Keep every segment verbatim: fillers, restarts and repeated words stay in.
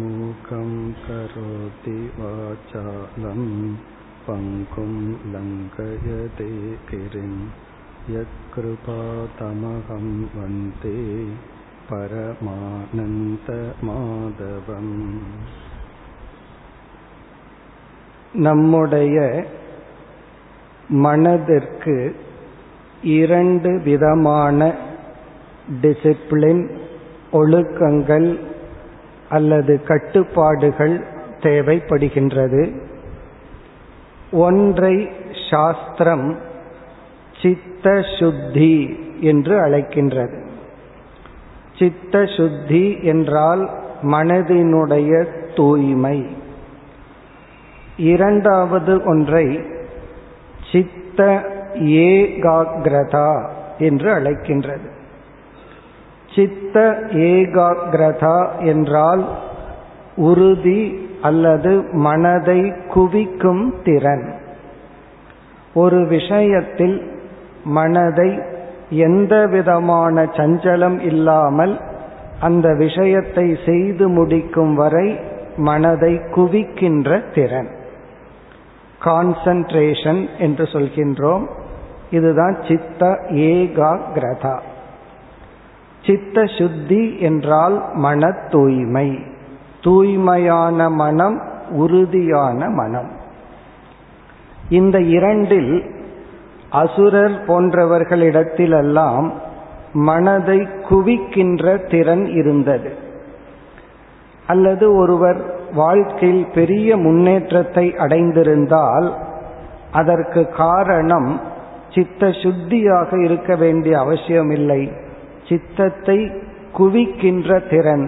மூகம் கரோதி வாசாலம் பங்கும் லங்கயதே கிரிம் யக்ருபா தமஹம் வந்தே பரமானந்த மாதவம். நம்முடைய மனதிற்கு இரண்டு விதமான டிசிப்ளின், ஒழுக்கங்கள் அல்லது கட்டுப்பாடுகள் தேவைப்படுகின்றது. ஒன்றை சாஸ்திரம் சித்த சுத்தி என்று அழைக்கின்றது. சித்த சுத்தி என்றால் மனதினுடைய தூய்மை. இரண்டாவது ஒன்றை சித்த ஏகாகிரதா என்று அழைக்கின்றது. சித்த ஏகாகிரதா என்றால் உறுதி அல்லது மனதை குவிக்கும் திறன். ஒரு விஷயத்தில் மனதை எந்த விதமான சஞ்சலம் இல்லாமல் அந்த விஷயத்தை செய்து முடிக்கும் வரை மனதை குவிக்கின்ற திறன், கான்சன்ட்ரேஷன் என்று சொல்கின்றோம். இதுதான் சித்த ஏகாகிரதா. சித்த சுத்தி என்றால் மன தூய்மை, தூய்மையான மனம், உறுதியான மனம். இந்த இரண்டில் அசுரர் போன்றவர்களிடத்திலெல்லாம் மனதை குவிக்கின்ற திறன் இருந்தது. அல்லது ஒருவர் வாழ்க்கையில் பெரிய முன்னேற்றத்தை அடைந்திருந்தால் அதற்கு காரணம் சித்த சுத்தியாக இருக்க வேண்டிய அவசியமில்லை, சித்தத்தை குவிக்கின்ற திறன்,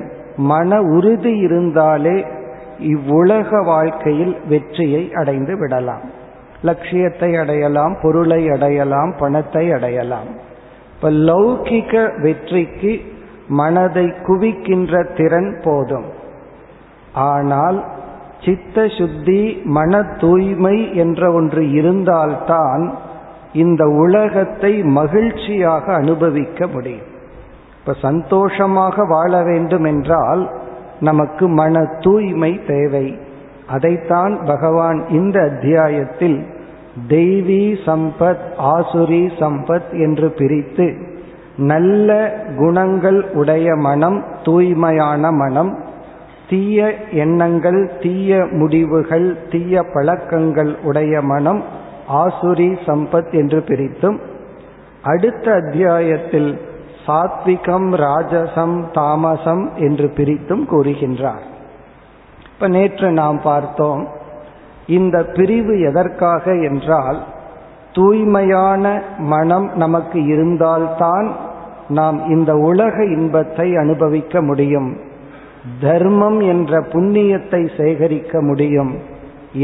மன உறுதி இருந்தாலே இவ்வுலக வாழ்க்கையில் வெற்றியை அடைந்து விடலாம், லட்சியத்தை அடையலாம், பொருளை அடையலாம், பணத்தை அடையலாம். இப்ப லௌகிக வெற்றிக்கு மனதை குவிக்கின்ற திறன் போதும். ஆனால் சித்த சுத்தி, மன தூய்மை என்ற ஒன்று இருந்தால்தான் இந்த உலகத்தை மகிழ்ச்சியாக அனுபவிக்க முடியும். இப்ப சந்தோஷமாக வாழ வேண்டும் என்றால் நமக்கு மன தூய்மை தேவை. அதைத்தான் பகவான் இந்த அத்தியாயத்தில் தெய்வீ சம்பத், ஆசுரி சம்பத் என்று பிரித்து, நல்ல குணங்கள் உடைய மனம் தூய்மையான மனம், தீய எண்ணங்கள், தீய முடிவுகள், தீய பழக்கங்கள் உடைய மனம் ஆசுரி சம்பத் என்று பிரித்தும், அடுத்த அத்தியாயத்தில் சாத்விகம், ராஜசம், தாமசம் என்று பிரித்தும் கூறுகின்றார். இப்ப நேற்று நாம் பார்த்தோம் இந்த பிரிவு எதற்காக என்றால், தூய்மையான மனம் நமக்கு இருந்தால்தான் நாம் இந்த உலக இன்பத்தை அனுபவிக்க முடியும், தர்மம் என்ற புண்ணியத்தை சேகரிக்க முடியும்,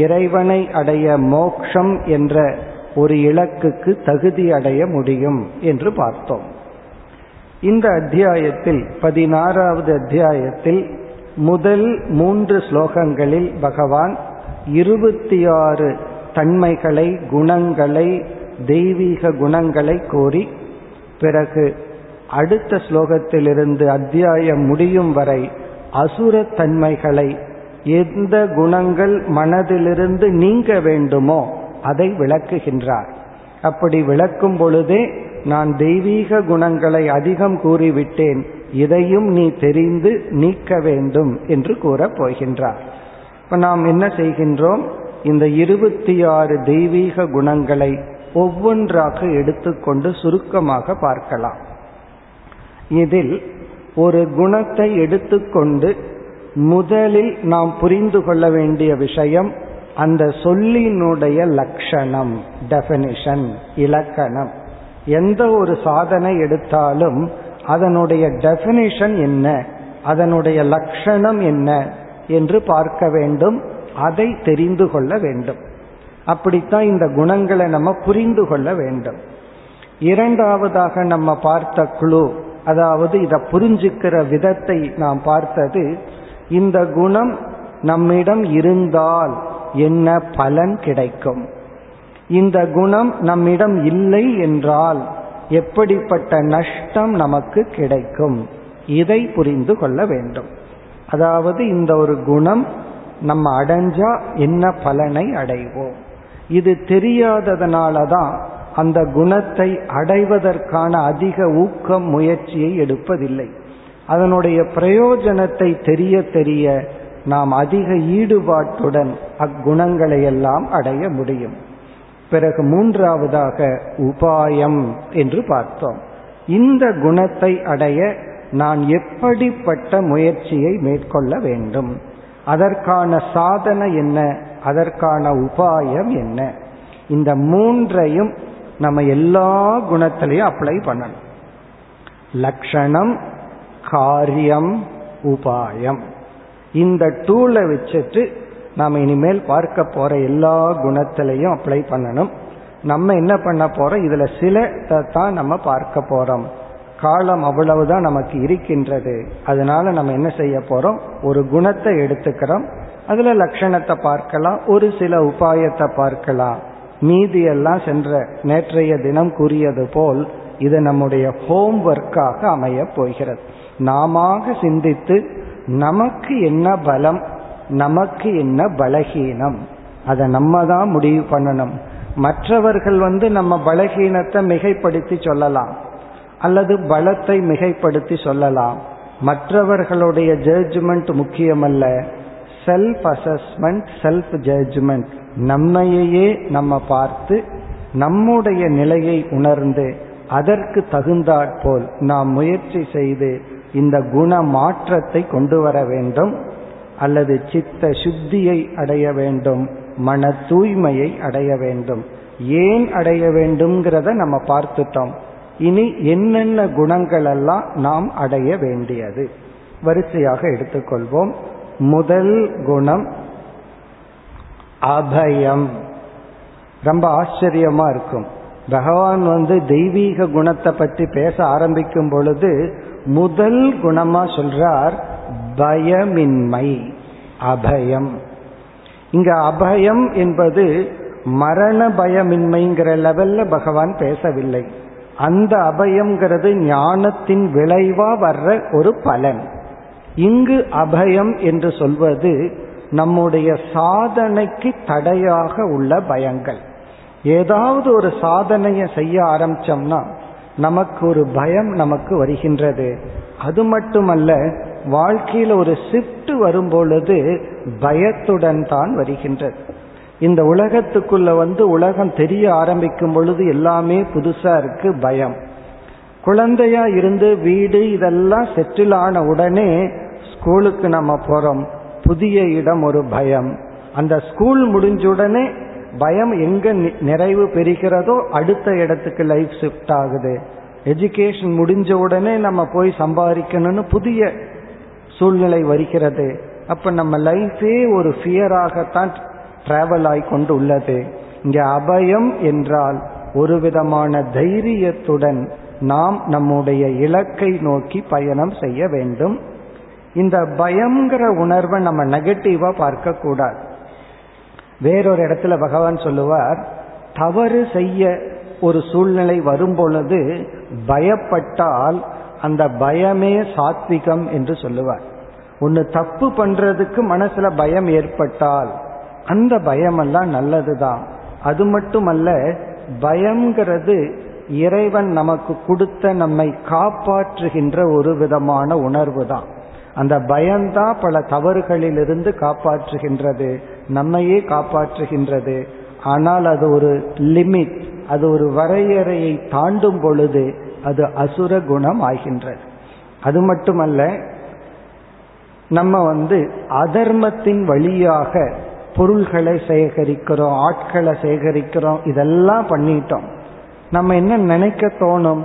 இறைவனை அடைய மோக்ஷம் என்ற ஒரு இலக்குக்கு தகுதி அடைய முடியும் என்று பார்த்தோம். இந்த அத்தியாயத்தில், பதினாறாவது அத்தியாயத்தில் முதல் மூன்று ஸ்லோகங்களில் பகவான் இருபத்தி ஆறு தன்மைகளை, குணங்களை, தெய்வீக குணங்களை கோரி, பிறகு அடுத்த ஸ்லோகத்திலிருந்து அத்தியாயம் முடியும் வரை அசுரத்தன்மைகளை, எந்த குணங்கள் மனதிலிருந்து நீங்க வேண்டுமோ அதை விளக்குகின்றார். அப்படி விளக்கும் பொழுதே, நான் தெய்வீக குணங்களை அதிகம் கூறிவிட்டேன், இதையும் நீ தெரிந்து நீக்க வேண்டும் என்று கூறப் போகின்றார். இப்ப நாம் என்ன செய்கின்றோம், இந்த இருபத்தி ஆறு தெய்வீக குணங்களை ஒவ்வொன்றாக எடுத்துக்கொண்டு சுருக்கமாக பார்க்கலாம். இதில் ஒரு குணத்தை எடுத்துக்கொண்டு முதலில் நாம் புரிந்து கொள்ள வேண்டிய விஷயம் அந்த சொல்லினுடைய லட்சணம், டெஃபினிஷன், இலக்கணம். எந்த ஒரு சாதனை எடுத்தாலும் அதனுடைய டெஃபினிஷன் என்ன, அதனுடைய லட்சணம் என்ன என்று பார்க்க வேண்டும், அதை தெரிந்து கொள்ள வேண்டும். அப்படித்தான் இந்த குணங்களை நம்ம புரிந்து கொள்ள வேண்டும். இரண்டாவதாக நம்ம பார்த்த குழு, அதாவது இதை புரிஞ்சுக்கிற விதத்தை நாம் பார்த்தது, இந்த குணம் நம்மிடம் இருந்தால் என்ன பலன் கிடைக்கும், இந்த குணம் நம்மிடம் இல்லை என்றால் எப்படிப்பட்ட நஷ்டம் நமக்கு கிடைக்கும், இதை புரிந்து கொள்ள வேண்டும். அதாவது இந்த ஒரு குணம் நம்ம அடைஞ்சா என்ன பலனை அடைவோம், இது தெரியாததனாலதான் அந்த குணத்தை அடைவதற்கான அதிக ஊக்கம் முயற்சியை எடுப்பதில்லை. அதனுடைய பிரயோஜனத்தை தெரிய தெரிய நாம் அதிக ஈடுபாட்டுடன் அக்குணங்களை எல்லாம் அடைய முடியும். பிறகு மூன்றாவதாக உபாயம் என்று பார்த்தோம். இந்த குணத்தை அடைய நான் எப்படிப்பட்ட முயற்சியை மேற்கொள்ள வேண்டும், அதற்கான சாதனை என்ன, அதற்கான உபாயம் என்ன, இந்த மூன்றையும் நம்ம எல்லா குணத்திலையும் அப்ளை பண்ணணும். லட்சணம், காரியம், உபாயம், இந்த டூலை வச்சுட்டு நாம் இனிமேல் பார்க்க போற எல்லா குணத்திலையும் அப்ளை பண்ணணும். நம்ம என்ன பண்ண போறோம், இதுல சில தான் நம்ம பார்க்க போறோம். காலம் அவ்வளவுதான் நமக்கு இருக்கின்றது. அதனால நம்ம என்ன செய்ய போறோம், ஒரு குணத்தை எடுத்துக்கிறோம், அதுல லட்சணத்தை பார்க்கலாம், ஒரு சில உபாயத்தை பார்க்கலாம். மீதியெல்லாம் சென்ற நேற்றைய தினம் கூறியது போல் இது நம்முடைய ஹோம்வொர்க்காக அமைய போகிறது. நாம சிந்தித்து நமக்கு என்ன பலம், நமக்கு என்ன பலகீனம், அதை நம்ம தான் முடிவு பண்ணணும். மற்றவர்கள் வந்து நம்ம பலகீனத்தை மிகைப்படுத்தி சொல்லலாம் அல்லது பலத்தை மிகைப்படுத்தி சொல்லலாம். மற்றவர்களுடைய ஜட்ஜ்மெண்ட் முக்கியமல்ல. செல்ஃப் அசஸ்மெண்ட், செல்ஃப் ஜட்ஜ்மெண்ட், நம்மையே நம்ம பார்த்து நம்முடைய நிலையை உணர்ந்து அதற்கு தகுந்தாற்போல் நாம் முயற்சி செய்து இந்த குண மாற்றத்தை கொண்டு வர வேண்டும், அல்லது சித்த சுத்தியை அடைய வேண்டும், மன தூய்மையை அடைய வேண்டும். ஏன் அடைய வேண்டும்ங்கிறத நம்ம பார்த்துட்டோம். இனி என்னென்ன குணங்கள் எல்லாம் நாம் அடைய வேண்டியது வரிசையாக எடுத்துக்கொள்வோம். முதல் குணம் அபயம். ரொம்ப ஆச்சரியமா இருக்கும், பகவான் வந்து தெய்வீக குணத்தை பற்றி பேச ஆரம்பிக்கும் பொழுது முதல் குணமா சொல்றார் பயமின்மை, அபயம். இங்க அபயம் என்பது மரண பயமின்மைங்கிற லெவல்ல பகவான் பேசவில்லை. அந்த அபயம்ங்கிறது ஞானத்தின் விளைவா வர்ற ஒரு பலன். இங்கு அபயம் என்று சொல்வது நம்முடைய சாதனைக்கு தடையாக உள்ள பயங்கள். ஏதாவது ஒரு சாதனையை செய்ய ஆரம்பிச்சோம்னா நமக்கு ஒரு பயம் நமக்கு வருகின்றது. அது மட்டுமல்ல, வாழ்க்கையில ஒரு ஷிப்ட் வரும்பொழுது பயத்துடன் தான் வருகின்றது. இந்த உலகத்துக்குள்ள வந்து உலகம் தெரிய ஆரம்பிக்கும் பொழுது எல்லாமே புதுசா இருக்கு, பயம். குழந்தையா இருந்து வீடு இதெல்லாம் செட்டில் ஆன உடனே ஸ்கூலுக்கு நம்ம போறோம், புதிய இடம் ஒரு பயம். அந்த ஸ்கூல் முடிஞ்ச உடனே பயம் எங்க நிறைவு பெறுகிறதோ அடுத்த இடத்துக்கு லைஃப் ஷிஃப்ட் ஆகுது. எஜுகேஷன் முடிஞ்ச உடனே நம்ம போய் சம்பாதிக்கணும்னு புதிய சூழ்நிலை வருகிறது. அப்போ நம்ம லைஃபே ஒரு ஃபியராகத்தான் டிராவல் ஆகி கொண்டு உள்ளது. இங்கே அபயம் என்றால் ஒரு விதமான தைரியத்துடன் நாம் நம்முடைய இலக்கை நோக்கி பயணம் செய்ய வேண்டும். இந்த பயம்ங்கிற உணர்வை நம்ம நெகட்டிவாக பார்க்கக்கூடாது. வேறொரு இடத்துல பகவான் சொல்லுவார், தவறு செய்ய ஒரு சூழ்நிலை வரும் பொழுது பயப்பட்டால் அந்த பயமே சாத்விகம் என்று சொல்லுவார். ஒன்று தப்பு பண்றதுக்கு மனசுல பயம் ஏற்பட்டால் அந்த பயமெல்லாம் நல்லதுதான். அது மட்டுமல்ல, பயம்ங்கிறது இறைவன் நமக்கு கொடுத்த நம்மை காப்பாற்றுகின்ற ஒரு விதமான உணர்வு தான். அந்த பயம்தான் பல தவறுகளிலிருந்து காப்பாற்றுகின்றது, நம்மையே காப்பாற்றுகின்றது. ஆனால் அது ஒரு லிமிட், அது ஒரு வரையறையை தாண்டும் பொழுது அது அசுர குணம் ஆகின்றது. அது மட்டுமல்ல, நம்ம வந்து அதர்மத்தின் வழியாக பொருள்களை சேகரிக்கிறோம், ஆட்களை சேகரிக்கிறோம், இதெல்லாம் பண்ணிட்டோம். நம்ம என்ன நினைக்க தோணும்,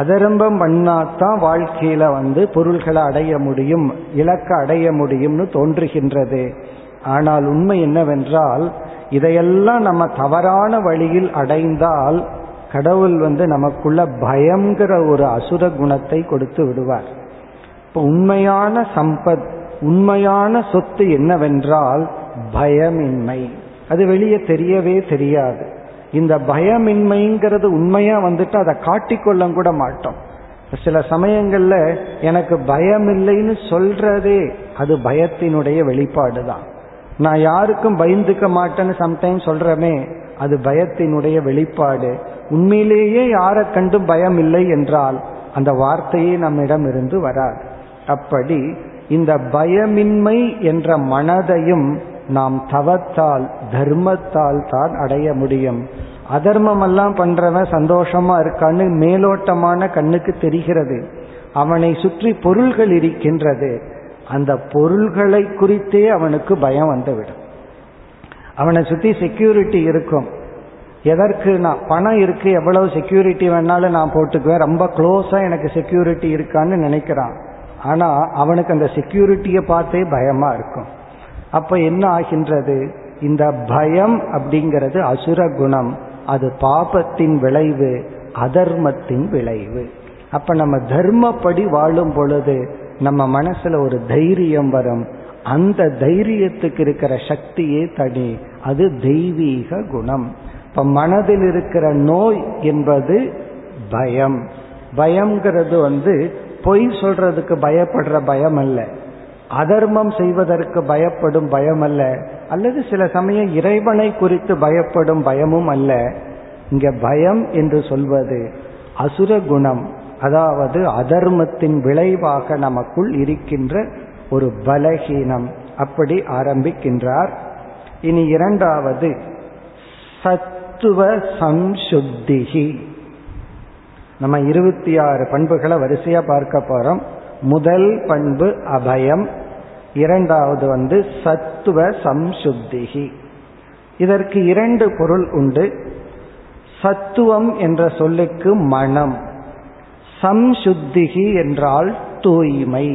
அதர்மம் பண்ணாதான் வாழ்க்கையில வந்து பொருள்களை அடைய முடியும், இலக்க அடைய முடியும்னு தோன்றுகின்றது. ஆனால் உண்மை என்னவென்றால், இதையெல்லாம் நம்ம தவறான வழியில் அடைந்தால் கடவுள் வந்து நமக்குள்ள பயம்ங்கிற ஒரு அசுர குணத்தை கொடுத்து விடுவார். இப்போ உண்மையான சம்பத், உண்மையான சொத்து என்னவென்றால் பயமின்மை. அது வெளியே தெரியவே தெரியாது. இந்த பயமின்மைங்கிறது உண்மையா வந்துட்டு அதை காட்டிக்கொள்ள கூட மாட்டோம். சில சமயங்கள்ல எனக்கு பயம் இல்லைன்னு சொல்றதே அது பயத்தினுடைய வெளிப்பாடு தான். நான் யாருக்கும் பயந்துக்க மாட்டேன்னு சம்டைம்ஸ் சொல்றமே, அது பயத்தினுடைய வெளிப்பாடு. உண்மையிலேயே யாரை கண்டும் பயம் இல்லை என்றால் அந்த வார்த்தையே நம்மிடம் இருந்து வராது. அப்படி இந்த பயமின்மை என்ற மனதையும் நாம் தவத்தால் தர்மத்தால் தான் அடைய முடியும். அதர்மமெல்லாம் பண்றவன் சந்தோஷமா இருக்கான்னு மேலோட்டமான கண்ணுக்கு தெரிகிறது, அவனை சுற்றி பொருள்கள் இருக்கின்றது, அந்த பொருள்களை குறித்தே அவனுக்கு பயம் வந்துவிடும். அவனை சுற்றி செக்யூரிட்டி இருக்கும், எதற்கு நான் பணம் இருக்கு, எவ்வளவு செக்யூரிட்டி வேணாலும் நான் போட்டுக்குவேன், ரொம்ப க்ளோஸா எனக்கு செக்யூரிட்டி இருக்கான்னு நினைக்கிறான். ஆனா அவனுக்கு அந்த செக்யூரிட்டியை பார்த்தே பயமா இருக்கும். அப்ப என்ன ஆகின்றது, இந்த பயம் அப்படிங்கிறது அசுர குணம், அது பாபத்தின் விளைவு, அதர்மத்தின் விளைவு. அப்ப நம்ம தர்மப்படி வாழும் பொழுது நம்ம மனசுல ஒரு தைரியம் வரும். அந்த தைரியத்துக்கு இருக்கிற சக்தியே தனி, அது தெய்வீக குணம். இப்ப மனதில் இருக்கிற நோய் என்பது பயம். பயம்ங்கிறது வந்து பொய் சொல்றதுக்கு பயப்படுற பயம் அல்ல, அதர்மம் செய்வதற்கு பயப்படும் பயம் அல்ல, அல்லது சில சமயம் இறைவனை குறித்து பயப்படும் பயமும் அல்ல. இங்க பயம் என்று சொல்வது அசுர குணம், அதாவது அதர்மத்தின் விளைவாக நமக்குள் இருக்கின்ற ஒரு பலஹீனம். அப்படி ஆரம்பிக்கின்றார். இனி இரண்டாவது சத்துவ சம்சுத்திகி. நம்ம இருபத்தி ஆறு பண்புகளை வரிசையா பார்க்க போறோம். முதல் பண்பு அபயம், இரண்டாவது வந்து சத்துவ சம்சுத்திகி. இதற்கு இரண்டு பொருள் உண்டு. சத்துவம் என்ற சொல்லுக்கு மனம், சம்சுத்திகி என்றால் தூய்மை.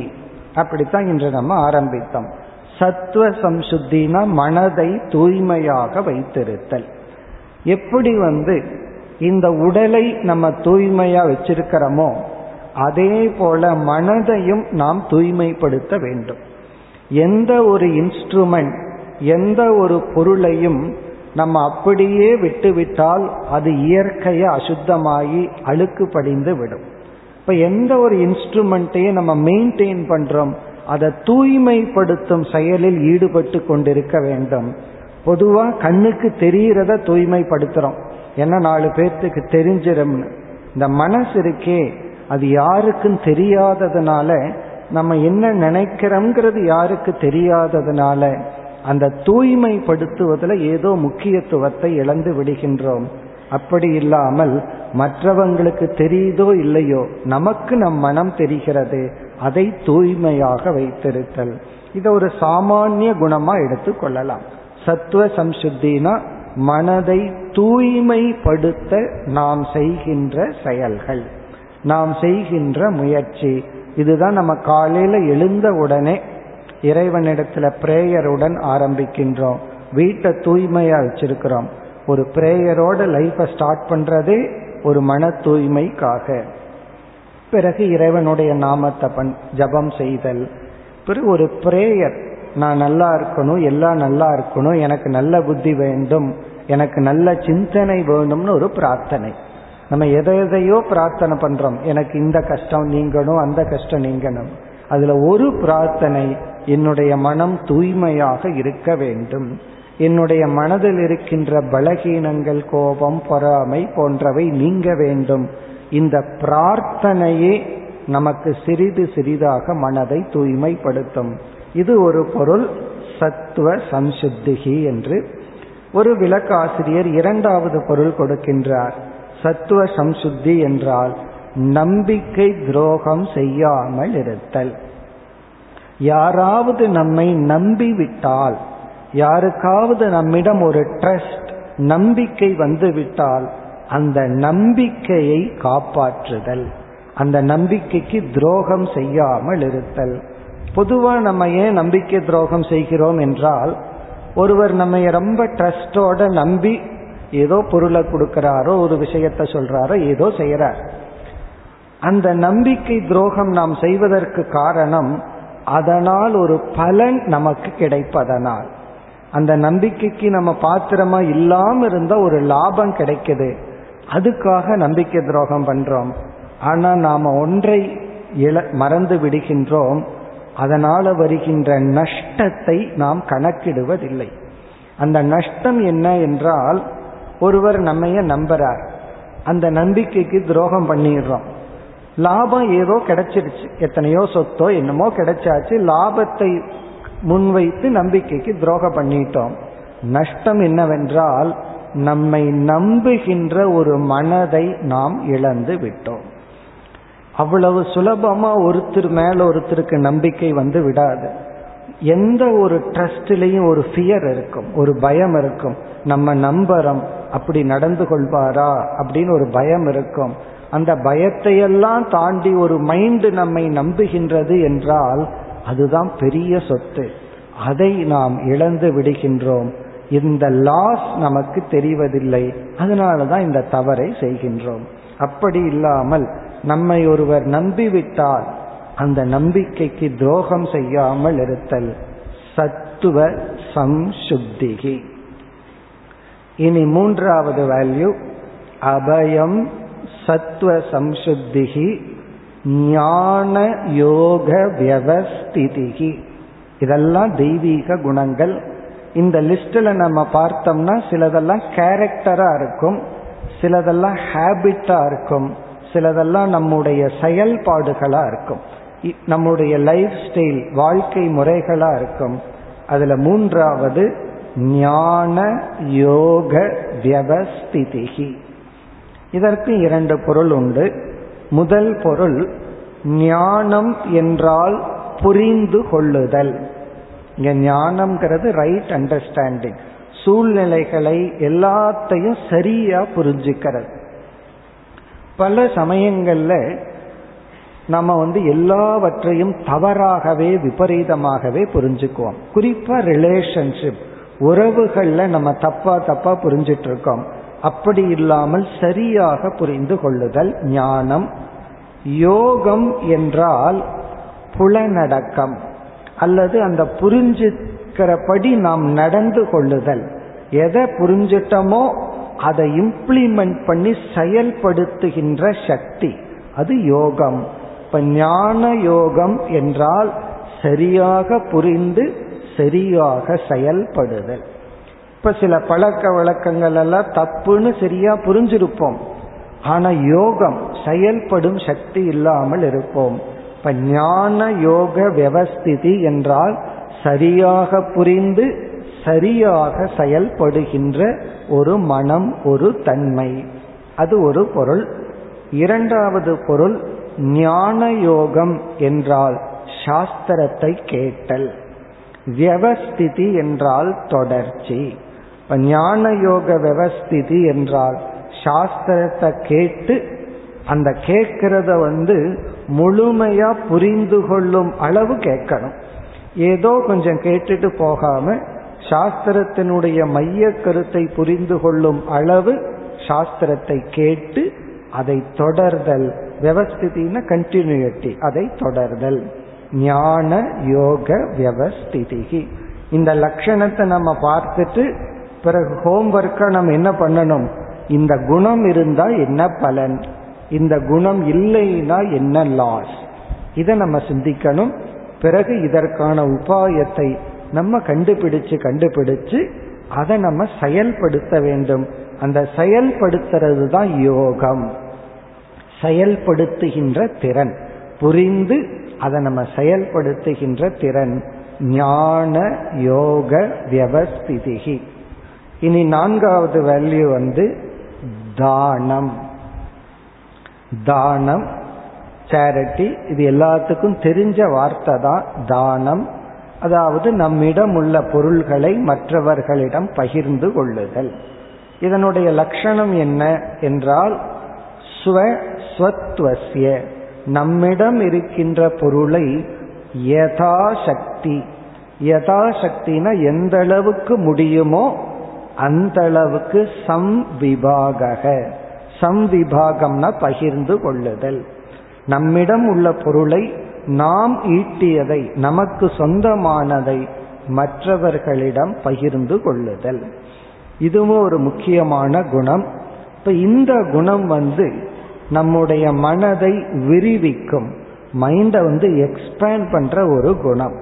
அப்படித்தான் இன்று நம்ம ஆரம்பித்தோம். சத்துவ சம்சுத்தினா மனதை தூய்மையாக வைத்திருத்தல். எப்படி வந்து இந்த உடலை நம்ம தூய்மையா வச்சிருக்கிறோமோ அதே போல மனதையும் நாம் தூய்மைப்படுத்த வேண்டும். எந்த ஒரு இன்ஸ்ட்ருமெண்ட், எந்த ஒரு பொருளையும் நம்ம அப்படியே விட்டுவிட்டால் அது இயற்கையை அசுத்தமாகி அழுக்கு படிந்து விடும். இப்போ எந்த ஒரு இன்ஸ்ட்ருமெண்ட்டையும் நம்ம மெயின்டைன் பண்றோம், அதை தூய்மைப்படுத்தும் செயலில் ஈடுபட்டு கொண்டிருக்க வேண்டும். பொதுவாக கண்ணுக்கு தெரிகிறத தூய்மைப்படுத்துறோம், ஏன்னா நாலு பேர்த்துக்கு தெரிஞ்சிடும்னு. இந்த மனசு இருக்கே, அது யாருக்கும் தெரியாததுனால, நம்ம என்ன நினைக்கிறோம்ங்கிறது யாருக்கு தெரியாததுனால அந்த தூய்மைப்படுத்துவதில் ஏதோ முக்கியத்துவத்தை இழந்து விடுகின்றோம். அப்படி இல்லாமல் மற்றவங்களுக்கு தெரியுதோ இல்லையோ, நமக்கு நம் மனம் தெரிகிறது, அதை தூய்மையாக வைத்திருத்தல். இதை ஒரு சாமானிய குணமா எடுத்து கொள்ளலாம். சத்துவ சம்சுத்தினா மனதை தூய்மைப்படுத்த நாம் செய்கின்ற செயல்கள், நாம் செய்கின்ற முயற்சி. இதுதான் நம்ம காலையில எழுந்த உடனே இறைவனிடத்துல பிரேயருடன் ஆரம்பிக்கின்றோம். வீட்டை தூய்மையா வச்சிருக்கிறோம், ஒரு பிரேயரோட லைஃபை ஸ்டார்ட் பண்றதே ஒரு மன தூய்மைக்காக. பிறகு இறைவனுடைய நாமத்தை பண் ஜபம் செய்தல், பிறகு ஒரு பிரேயர், நான் நல்லா இருக்கணும், எல்லாம் நல்லா இருக்கணும், எனக்கு நல்ல புத்தி வேண்டும், எனக்கு நல்ல சிந்தனை வேணும்னு ஒரு பிரார்த்தனை. நம்ம எதை எதையோ பிரார்த்தனை பண்றோம், எனக்கு இந்த கஷ்டம் நீங்கணும், அந்த கஷ்டம் நீங்கணும். அதுல ஒரு பிரார்த்தனை, என்னுடைய மனம் தூய்மையாக இருக்க வேண்டும், என்னுடைய மனதில் இருக்கின்ற பலகீனங்கள், கோபம், பொறாமை போன்றவை நீங்க வேண்டும். இந்த பிரார்த்தனையே நமக்கு சிறிது சிறிதாக மனதை தூய்மைப்படுத்தும். இது ஒரு பொருள், சத்துவ சம்சுத்திகி என்று ஒரு விளக்காசிரியர் இரண்டாவது பொருள் கொடுக்கின்றார். சத்துவ சம்சுத்தி என்றால் நம்பிக்கை துரோகம் செய்யாமல் இருத்தல். யாராவது நம்மை நம்பிவிட்டால், யாருக்காவது நம்மிடம் ஒரு ட்ரஸ்ட், நம்பிக்கை வந்துவிட்டால் அந்த நம்பிக்கையை காப்பாற்றுதல், அந்த நம்பிக்கைக்கு துரோகம் செய்யாமல் இருத்தல். பொதுவாக நம்ம ஏன் நம்பிக்கை துரோகம் செய்கிறோம் என்றால், ஒருவர் நம்ம ரொம்ப ட்ரஸ்டோட நம்பி ஏதோ பொருளை கொடுக்கிறாரோ, ஒரு விஷயத்த சொல்றாரோ, ஏதோ செய்யறார். அந்த நம்பிக்கை துரோகம் நாம் செய்வதற்கு காரணம், அதனால் ஒரு பலன் நமக்கு கிடைப்பதனால். அந்த நம்பிக்கைக்கு நம்ம பாத்திரமா இல்லாம இருந்தா ஒரு லாபம் கிடைக்குது, அதுக்காக நம்பிக்கை துரோகம் பண்றோம். ஆனால் நாம் ஒன்றை மறந்து விடுகின்றோம், அதனால வருகின்ற நஷ்டத்தை நாம் கணக்கிடுவதில்லை. அந்த நஷ்டம் என்ன என்றால், ஒருவர் நம்மைய நம்புறார், அந்த நம்பிக்கைக்கு துரோகம் பண்ணிடுறோம். லாபம் ஏதோ கிடைச்சிடுச்சு, எத்தனையோ சொத்தோ என்னமோ கிடைச்சாச்சு, லாபத்தை முன்வைத்து நம்பிக்கைக்கு துரோகம் பண்ணிட்டோம். நஷ்டம் என்னவென்றால், நம்மை நம்புகின்ற ஒரு மனதை நாம் இழந்து விட்டோம். அவ்வளவு சுலபமா ஒருத்தர் மேல ஒருத்தருக்கு நம்பிக்கை வந்து விடாது. எந்த ஒரு ட்ரஸ்ட்லயும் ஒரு ஃபியர் இருக்கும், ஒரு பயம் இருக்கும். நம்ம நம்புறோம், அப்படி நடந்து கொள்வாரா அப்படின்னு ஒரு பயம் இருக்கும். அந்த பயத்தையெல்லாம் தாண்டி ஒரு மைண்ட் நம்மை நம்புகின்றது என்றால் அதுதான் பெரிய சொத்து. அதை நாம் இழந்து விடுகின்றோம். இந்த லாஸ் நமக்கு தெரிவதில்லை, அதனாலதான் இந்த தவறை செய்கின்றோம். அப்படி இல்லாமல் நம்மை ஒருவர் நம்பிவிட்டால் அந்த நம்பிக்கைக்கு துரோகம் செய்யாமல் இருத்தல் சத்துவ சம்சுத்திகி. இனி மூன்றாவது வேல்யூ அபயம் சத்துவ சம்சுத்திகி ஞான யோக வியவஸ்திதிகி. இதெல்லாம் தெய்வீக குணங்கள். இந்த லிஸ்டில் நம்ம பார்த்தோம்னா சிலதெல்லாம் கேரக்டராக இருக்கும், சிலதெல்லாம் ஹேபிட்டாக இருக்கும், சிலதெல்லாம் நம்முடைய செயல்பாடுகளாக இருக்கும், நம்முடைய லைஃப் ஸ்டைல் வாழ்க்கை முறைகளாக இருக்கும். அதில் மூன்றாவது ஞான யோக வியவஸ்திதிகி. இதற்கு இரண்டு பொருள் உண்டு. முதல் பொருள், ஞானம் என்றால் புரிந்து கொள்ளுதல். இங்கே ஞானம்ங்கிறது ரைட் அண்டர்ஸ்டாண்டிங், சூழ்நிலைகளை எல்லாத்தையும் சரியாக புரிஞ்சுக்கிறது. பல சமயங்கள்ல நம்ம வந்து எல்லாவற்றையும் தவறாகவே விபரீதமாகவே புரிஞ்சுக்குவோம். குறிப்பா ரிலேஷன்ஷிப், உறவுகள்ல நம்ம தப்பா தப்பா புரிஞ்சிட்டு இருக்கோம். அப்படி இல்லாமல் சரியாக புரிந்து கொள்ளுதல் ஞானம். யோகம் என்றால் புலனடக்கம், அல்லது அந்த புரிஞ்சுக்கிறபடி நாம் நடந்து கொள்ளுதல். எதை புரிஞ்சிட்டோமோ அதை இம்ப்ளிமெண்ட் பண்ணி செயல்படுத்துகின்ற சக்தி, அது யோகம். இப்ப ஞான யோகம் என்றால் சரியாக புரிந்து சரியாக செயல்படுதல். இப்ப சில பழக்க வழக்கங்கள் எல்லாம் தப்புன்னு சரியா புரிஞ்சிருப்போம், ஆனா யோகம் செயல்படும் சக்தி இல்லாமல் இருப்போம். இப்ப ஞான யோக வியவஸ்திதி என்றால் சரியாக புரிந்து சரியாக செயல்படுகின்ற ஒரு மனம், ஒரு தன்மை. அது ஒரு பொருள். இரண்டாவது பொருள் ஞான யோகம் என்றால் சாஸ்திரத்தை கேட்டல். வியவஸ்திதி என்றால் தொடர்ச்சி. இப்ப ஞான யோக வியவஸ்திதி என்றால் சாஸ்திரத்தை கேட்டு, அந்த கேட்கிறத வந்து முழுமையா புரிந்து கொள்ளும் அளவு கேட்கணும். ஏதோ கொஞ்சம் கேட்டுட்டு போகாம சாஸ்திரத்தினுடைய மைய கருத்தை புரிந்து கொள்ளும் அளவு சாஸ்திரத்தை கேட்டு அதை தொடர்தல். வியவஸ்திதினா கண்டினியூட்டி, அதை தொடர்தல் ஞான யோக வியவஸ்திதிகி. இந்த லட்சணத்தை நம்ம பார்த்துட்டு பிறகு ஹோம்வொர்க்கை நம்ம என்ன பண்ணணும், இந்த குணம் இருந்தா என்ன பலன், இந்த குணம் இல்லைன்னா என்ன லாஸ், இதை நம்ம சிந்திக்கணும். பிறகு இதற்கான உபாயத்தை நம்ம கண்டுபிடிச்சு கண்டுபிடிச்சு அதை நம்ம செயல்படுத்த வேண்டும். அந்த செயல்படுத்துறது தான் யோகம், செயல்படுத்துகின்ற திறன், புரிந்து அதை நம்ம செயல்படுத்துகின்ற திறன் ஞான யோக வியவஸ்திதிகி. இனி நான்காவது வேல்யூ வந்து தானம். தானம், சேரிட்டி, இது எல்லாத்துக்கும் தெரிஞ்ச வார்த்தை தான் தானம். அதாவது நம்மிடம் உள்ள பொருள்களை மற்றவர்களிடம் பகிர்ந்து கொள்ளுதல். இதனுடைய லட்சணம் என்ன என்றால் ஸ்வஸ்வத்வஸ்ய, நம்மிடம் இருக்கின்ற பொருளை யதாசக்தி, யதாசக்தினா எந்த அளவுக்கு முடியுமோ அந்த அளவுக்கு சம்விபாக, சம்விபாகம்னா பகிர்ந்து கொள்ளுதல். நம்மிடம் உள்ள பொருளை, நாம் ஈட்டியதை, நமக்கு சொந்தமானதை மற்றவர்களிடம் பகிர்ந்து கொள்ளுதல். இதுவும் ஒரு முக்கியமான குணம். இப்போ இந்த குணம் வந்து நம்முடைய மனதை விரிவிக்கும், மைண்டை வந்து எக்ஸ்பேண்ட் பண்ற ஒரு குணம்.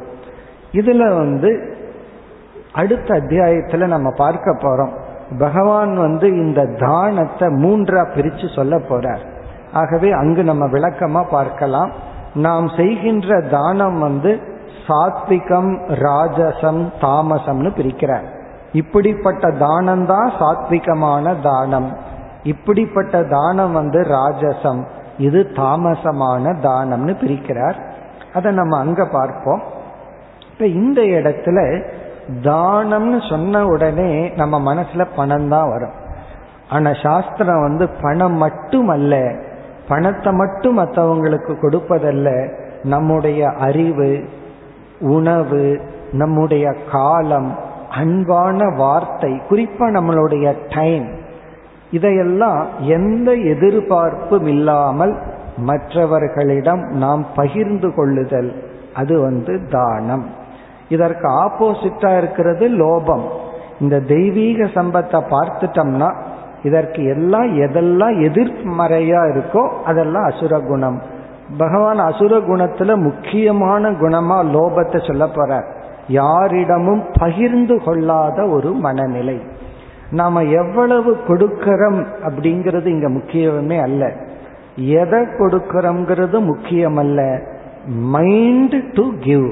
இதுல வந்து அடுத்த அத்தியாயத்துல நம்ம பார்க்க போறோம். பகவான் வந்து இந்த தானத்தை மூன்றா பிரிச்சு சொல்ல போறார். ஆகவே அங்கு நம்ம விளக்கமா பார்க்கலாம். நாம் செய்கின்ற தானம் வந்து சாத்விகம், ராஜசம், தாமசம்னு பிரிக்கிறார். இப்படிப்பட்ட தானம்தான் சாத்விகமான தானம், இப்படிப்பட்ட தானம் வந்து ராஜசம், இது தாமசமான தானம்னு பிரிக்கிறார். அதை நம்ம அங்க பார்ப்போம். இப்ப இந்த இடத்துல தானம்னு சொன்ன உடனே நம்ம மனசுல பணம் தான் வரும். ஆனா சாஸ்திரம் வந்து பணம் மட்டும் அல்ல, பணத்தை மட்டும் மற்றவங்களுக்கு கொடுப்பதல்ல, நம்முடைய அறிவு, உணவு, நம்முடைய காலம், அன்பான வார்த்தை, குறிப்பா நம்மளுடைய டைம், இதையெல்லாம் எந்த எதிர்பார்ப்பும் இல்லாமல் மற்றவர்களிடம் நாம் பகிர்ந்து கொள்ளுதல், அது வந்து தானம். இதற்கு ஆப்போசிட்டா இருக்கிறது லோபம். இந்த தெய்வீக சம்பத்தை பார்த்துட்டோம்னா இதற்கு எல்லாம் எதெல்லாம் எதிர்மறையா இருக்கோ அதெல்லாம் அசுர குணம். பகவான் அசுர குணத்துல முக்கியமான குணமா லோபத்தை சொல்ல போறார். யாரிடமும் பகிர்ந்து கொள்ளாத ஒரு மனநிலை. நாம எவ்வளவு கொடுக்கிறோம் அப்படிங்கிறது இங்க முக்கியமே அல்ல, எதை கொடுக்கிறோம்ங்கிறது முக்கியமல்ல, மைண்ட் டு கிவ்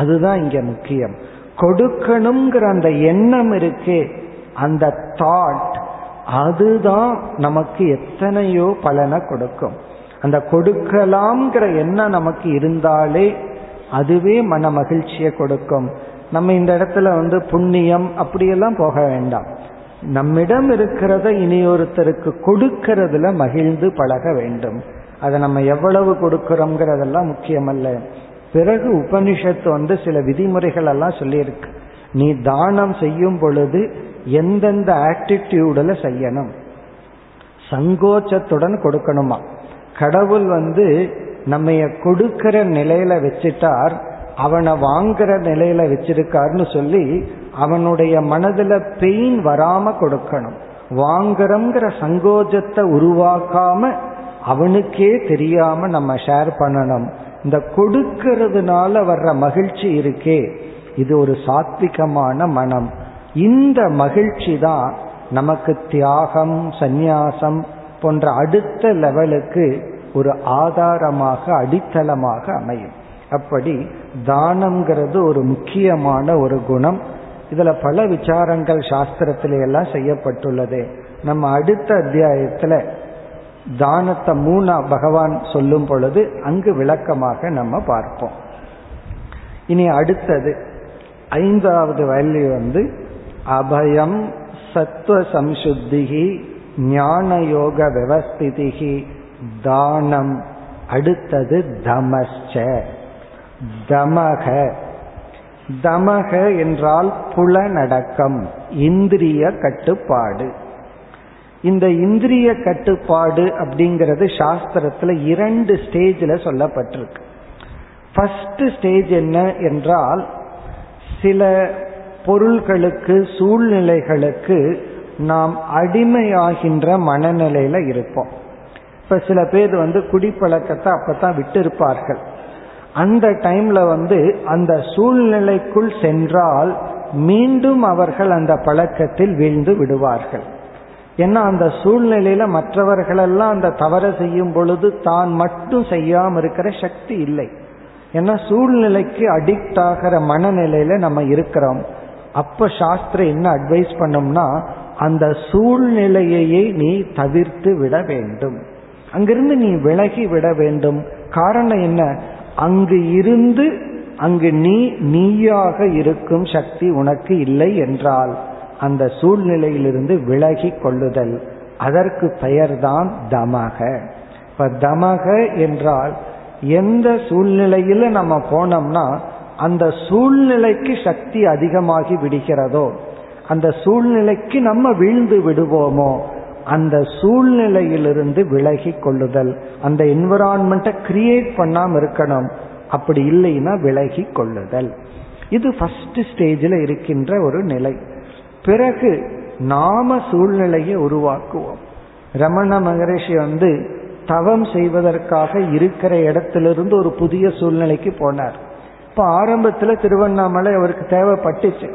அதுதான் இங்க முக்கியம். கொடுக்கணுங்கிற அந்த எண்ணம் இருக்கே, அந்த தாட், அதுதான் நமக்கு எத்தனையோ பலனை கொடுக்கும். அந்த கொடுக்கலாம்ங்கிற எண்ணம் நமக்கு இருந்தாலே அதுவே மன மகிழ்ச்சியை கொடுக்கும். நம்ம இந்த இடத்துல வந்து புண்ணியம் அப்படியெல்லாம் போக வேண்டாம், நம்மிடம் இருக்கிறத இனியொருத்தருக்கு கொடுக்கறதுல மகிழ்ந்து பழக வேண்டும். அதை நம்ம எவ்வளவு கொடுக்கிறோம்ங்கிறதெல்லாம் முக்கியமல்ல. பிறகு உபனிஷத்து வந்து சில விதிமுறைகள் எல்லாம் சொல்லியிருக்கு. நீ தானம் செய்யும் பொழுது எந்தெந்த ஆட்டிடியூடில் செய்யணும், சங்கோச்சத்துடன் கொடுக்கணுமா. கடவுள் வந்து நம்ம கொடுக்கிற நிலையில வச்சுட்டார், அவனை வாங்குற நிலையில வச்சிருக்காருன்னு சொல்லி அவனுடைய மனதில் பெயின் வராம கொடுக்கணும். வாங்குறங்கிற சங்கோஜத்தை உருவாக்காம அவனுக்கே தெரியாம நம்ம ஷேர் பண்ணணும். இந்த கொடுக்கிறதுனால வர்ற மகிழ்ச்சி இருக்கே, இது ஒரு சாத்விகமான மனம். இந்த மகிழ்ச்சி தான் நமக்கு தியாகம், சந்நியாசம் போன்ற அடுத்த லெவலுக்கு ஒரு ஆதாரமாக, அடித்தளமாக அமையும். அப்படி தானம்ங்கிறது ஒரு முக்கியமான ஒரு குணம். இதுல பல விசாரங்கள் சாஸ்திரத்தில எல்லாம் செய்யப்பட்டுள்ளது. நம்ம அடுத்த அத்தியாயத்துல தானத்தை மூணா பகவான் சொல்லும் பொழுது அங்கு விளக்கமாக நம்ம பார்ப்போம். இனி அடுத்தது ஐந்தாவது வேல்யூ வந்து அபயம், சத்துவ சம்சுத்திகி, ஞான யோக விவஸ்திதிகி, தானம். அடுத்தது தமஸ்ச. தமக தமக என்றால் புலனடக்கம், இந்திரிய கட்டுப்பாடு. இந்த இந்திரிய கட்டுப்பாடு அப்படிங்கிறது சாஸ்திரத்துல இரண்டு ஸ்டேஜ்ல சொல்லப்பட்டிருக்கு. ஃபர்ஸ்ட் ஸ்டேஜ் என்ன என்றால், சில பொருள்களுக்கு, சூழ்நிலைகளுக்கு நாம் அடிமையாகின்ற மனநிலையில இருப்போம். இப்ப சில பேர் வந்து குடிப்பழக்கத்தை அப்பதான் விட்டு இருப்பார்கள். அந்த டைம்ல வந்து அந்த சூழ்நிலைக்குள் சென்றால் மீண்டும் அவர்கள் அந்த பழக்கத்தில் வீழ்ந்து விடுவார்கள். ஏன்னா அந்த சூழ்நிலையில மற்றவர்களெல்லாம் அந்த தவறை செய்யும் பொழுது தான் மட்டும் செய்யாம இருக்கிற சக்தி இல்லை. ஏன்னா சூழ்நிலைக்கு அடிக்ட் ஆகிற மனநிலையில நம்ம இருக்கிறோம். அப்ப சாஸ்திரம் என்ன அட்வைஸ் பண்ணோம்னா, அந்த சூழ்நிலையையே நீ தவிர்த்து விட வேண்டும், அங்கிருந்து நீ விலகி விட வேண்டும். காரணம் என்ன, அங்கு இருந்து அங்கு நீ நீயாக இருக்கும் சக்தி உனக்கு இல்லை என்றால் அந்த சூழ்நிலையிலிருந்து விலகி கொள்ளுதல், அதற்கு பெயர்தான் தமக. இப்ப தமக என்றால் எந்த சூழ்நிலையில நம்ம போனோம்னா அந்த சூழ்நிலைக்கு சக்தி அதிகமாகி விடுகிறதோ, அந்த சூழ்நிலைக்கு நம்ம வீழ்ந்து விடுவோமோ, அந்த சூழ்நிலையிலிருந்து விலகி கொள்ளுதல். அந்த என்விரான்மெண்ட்டை கிரியேட் பண்ணாம இருக்கணும், அப்படி இல்லைன்னா விலகி கொள்ளுதல். இது ஃபர்ஸ்ட் ஸ்டேஜில் இருக்கின்ற ஒரு நிலை. பிறகு நாம சூழ்நிலையை உருவாக்குவோம். ரமண மகரிஷி வந்து தவம் செய்வதற்காக இருக்கிற இடத்திலிருந்து ஒரு புதிய சூழ்நிலைக்கு போனார். இப்போ ஆரம்பத்துல திருவண்ணாமலை அவருக்கு தேவைப்பட்டுச்சு.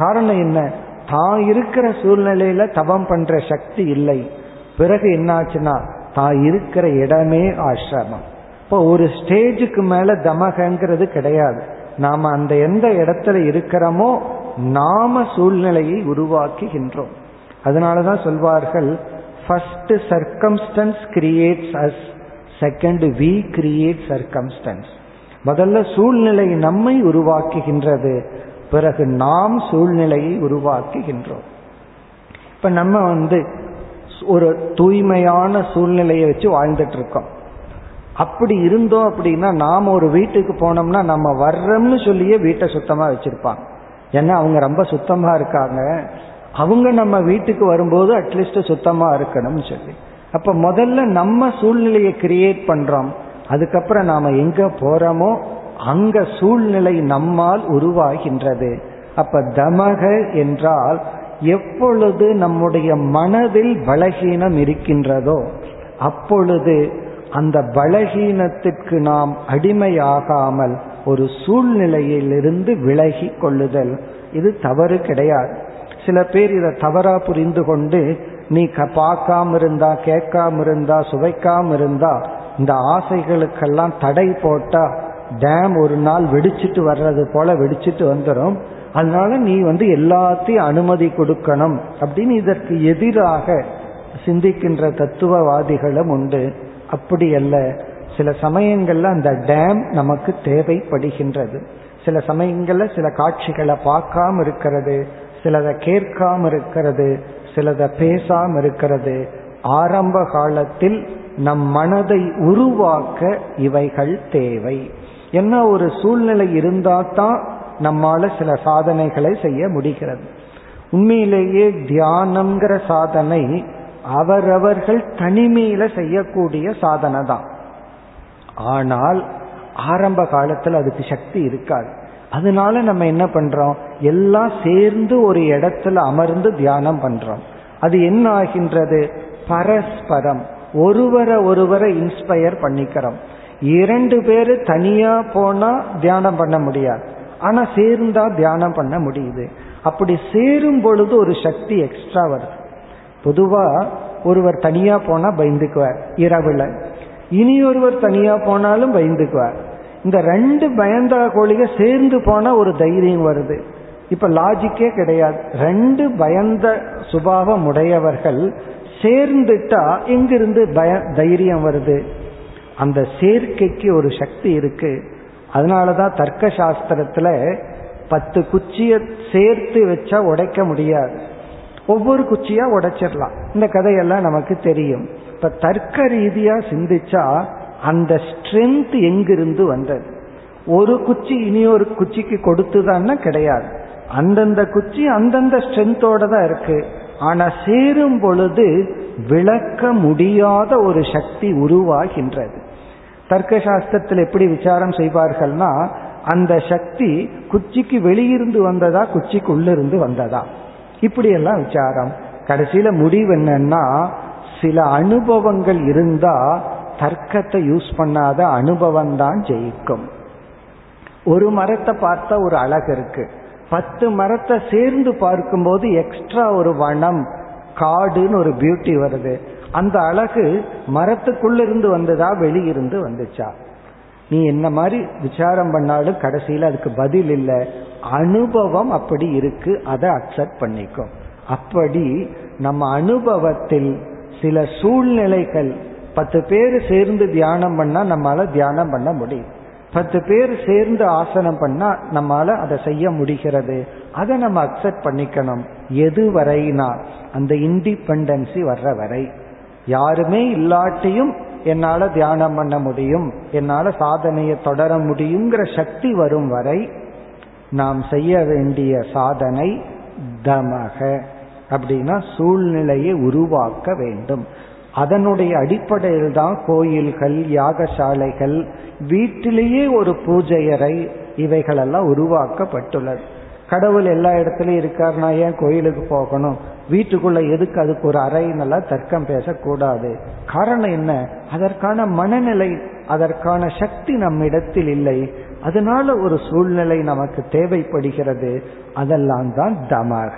காரணம் என்ன? தான் இருக்கிற சூழ்நிலையில தவம் பண்ற சக்தி இல்லை. பிறகு என்னாச்சுன்னா தான் இருக்கிற இடமே ஆசிரமம். இப்போ ஒரு ஸ்டேஜுக்கு மேல தமகங்கிறது கிடையாது. நாம அந்த எந்த இடத்துல இருக்கிறோமோ நாம சூழ்நிலையை உருவாக்குகின்றோம். அதனாலதான் சொல்வார்கள், first circumstance creates us, second we create circumstance. முதல்ல சூழ்நிலை நம்மை உருவாக்குகின்றது, பிறகு நாம் சூழ்நிலையை உருவாக்குகின்றோம். இப்ப நம்ம வந்து ஒரு தூய்மையான சூழ்நிலையை வச்சு வாழ்ந்துட்டு இருக்கோம். அப்படி இருந்தோம் அப்படின்னா நாம ஒரு வீட்டுக்கு போனோம்னா நம்ம வர்றோம்னு சொல்லியே வீட்டை சுத்தமா வச்சிருப்பாங்க. ஏன்னா அவங்க ரொம்ப சுத்தமா இருக்காங்க. அவங்க நம்ம வீட்டுக்கு வரும்போது அட்லீஸ்ட் சுத்தமா இருக்கணும்னு சொல்லி. அப்ப முதல்ல நம்ம சூழ்நிலையை கிரியேட் பண்றோம். அதுக்கப்புறம் நாம எங்க போறோமோ அங்க சூழ்நிலை நம்மால் உருவாகின்றது. அப்ப தமக என்றால் எப்பொழுது நம்முடைய மனதில் பலகீனம் இருக்கின்றதோ அப்பொழுது அந்த பலகீனத்திற்கு நாம் அடிமையாகாமல் ஒரு சூழ்நிலையிலிருந்து விலகி கொள்ளுதல். இது தவறு கிடையாது. சில பேர் இதை தவறா புரிந்து கொண்டு, நீ பார்க்காம இருந்தா, கேட்காம இருந்தா, சுவைக்காம இருந்தா, இந்த ஆசைகளுக்கெல்லாம் தடை போட்டா டேம் ஒரு நாள் வெடிச்சிட்டு வர்றது போல வெடிச்சிட்டு வந்துடும், அதனால நீ வந்து எல்லாத்தையும் அனுமதி கொடுக்கணும் அப்படின்னு இதற்கு எதிராக சிந்திக்கின்ற தத்துவவாதிகளும் உண்டு. அப்படி அல்ல. சில சமயங்கள்ல அந்த டேம் நமக்கு தேவைப்படுகின்றது. சில சமயங்கள்ல சில காட்சிகளை பார்க்காம இருக்கிறது, சிலதை கேட்காம இருக்கிறது, சிலதை பேசாம இருக்கிறது. ஆரம்ப காலத்தில் நம் மனதை உருவாக்க இவைகள் தேவை. என்ன, ஒரு சூழ்நிலை இருந்தால்தான் நம்மால சில சாதனைகளை செய்ய முடிகிறது. உண்மையிலேயே தியானம்ங்கிற சாதனை அவரவர்கள் தனிமையில செய்யக்கூடிய சாதனை தான். ஆனால் ஆரம்ப காலத்தில் அதுக்கு சக்தி இருக்காது. அதனால நம்ம என்ன பண்றோம், எல்லாம் சேர்ந்து ஒரு இடத்துல அமர்ந்து தியானம் பண்றோம். அது என்ன ஆகின்றது? பரஸ்பரம் ஒருவரை ஒருவரை இன்ஸ்பயர் பண்ணிக்கிறோம். இரண்டு பேரு தனியா போனா தியானம் பண்ண முடியாது, ஆனா சேர்ந்தா தியானம் பண்ண முடியுது. அப்படி சேரும் பொழுது ஒரு சக்தி எக்ஸ்ட்ரா வருது. பொதுவா ஒருவர் தனியா போனா பயந்துக்குவார் இரவுல, இனி ஒருவர் தனியா போனாலும் பயந்துக்குவார். இந்த ரெண்டு பயந்தா கோழிக சேர்ந்து போனா ஒரு தைரியம் வருது. இப்ப லாஜிக்கே கிடையாது. ரெண்டு பயந்த சுபாவம் உடையவர்கள் சேர்ந்துட்டா எங்கிருந்து பய தைரியம் வருது? அந்த சேர்க்கைக்கு ஒரு சக்தி இருக்கு. அதனாலதான் தர்க்க சாஸ்திரத்துல பத்து குச்சிய சேர்த்து வச்சா உடைக்க முடியாது, ஒவ்வொரு குச்சியா உடைச்சிடலாம். இந்த கதையெல்லாம் நமக்கு தெரியும். இப்ப தர்க்க ரீதியா சிந்திச்சா அந்த ஸ்ட்ரென்த் எங்கிருந்து வந்தது? ஒரு குச்சி இனியொரு குச்சிக்கு கொடுத்துதான்னா கிடையாது. அந்தந்த குச்சி அந்தந்த ஸ்ட்ரென்த்தோட தான் இருக்கு. ஆனா சேரும் பொழுது விளக்க முடியாத ஒரு சக்தி உருவாகின்றது. தர்க்க சாஸ்திரத்தில் எப்படி விசாரம் செய்வார்கள்னா, அந்த சக்தி குச்சிக்கு வெளியிருந்து வந்ததா, குச்சிக்கு உள்ளிருந்து வந்ததா, இப்படியெல்லாம் விசாரம். கடைசியில முடிவு என்னன்னா, சில அனுபவங்கள் இருந்தா தர்க்கத்தை யூஸ் பண்ணாத அனுபவம் தான் ஜெயிக்கும். ஒரு மரத்தை பார்த்தா ஒரு அழகு இருக்கு, பத்து மரத்தை சேர்ந்து பார்க்கும்போது எக்ஸ்ட்ரா ஒரு வனம் காடுன்னு ஒரு பியூட்டி வருது. அந்த அழகு மரத்துக்குள்ள இருந்து வந்ததா வெளியிருந்து வந்துச்சா? நீ என்ன மாதிரி விசாரம் பண்ணாலும் கடைசியில அதுக்கு பதில் இல்லை. அனுபவம் அப்படி இருக்கு, அதை அக்செப்ட் பண்ணிக்கும். அப்படி நம்ம அனுபவத்தில் சில சூழ்நிலைகள், பத்து பேர் சேர்ந்து தியானம் பண்ணா நம்மால தியானம் பண்ண முடியும், பத்து பேர் சேர்ந்து ஆசனம் பண்ணா நம்மால அதை செய்ய முடிகிறது. அதை நம்ம அக்செப்ட் பண்ணிக்கணும். எது வரைனா அந்த இண்டிபெண்டன்சி வர்ற வரை. யாருமே இல்லாட்டியும் என்னால தியானம் பண்ண முடியும், என்னால சாதனையை தொடர முடியுங்கிற சக்தி வரும் வரை நாம் செய்ய வேண்டிய சாதனை தமக. அப்படின்னா சூழ்நிலையை உருவாக்க வேண்டும். அதனுடைய அடிப்படையில் தான் கோயில்கள், யாகசாலைகள், வீட்டிலேயே ஒரு பூஜையறை, இவைகளெல்லாம் உருவாக்கப்பட்டுள்ளது. கடவுள் எல்லா இடத்துலயும் இருக்காருனா ஏன் கோயிலுக்கு போகணும், வீட்டுக்குள்ள எதுக்கு அதுக்கு ஒரு அறையினெல்லாம் தர்க்கம் பேசக்கூடாது. காரணம் என்ன, அதற்கான மனநிலை அதற்கான சக்தி நம்மிடத்தில் இல்லை. அதனால ஒரு சூழ்நிலை நமக்கு தேவைப்படுகிறது. அதெல்லாம் தான் தமக.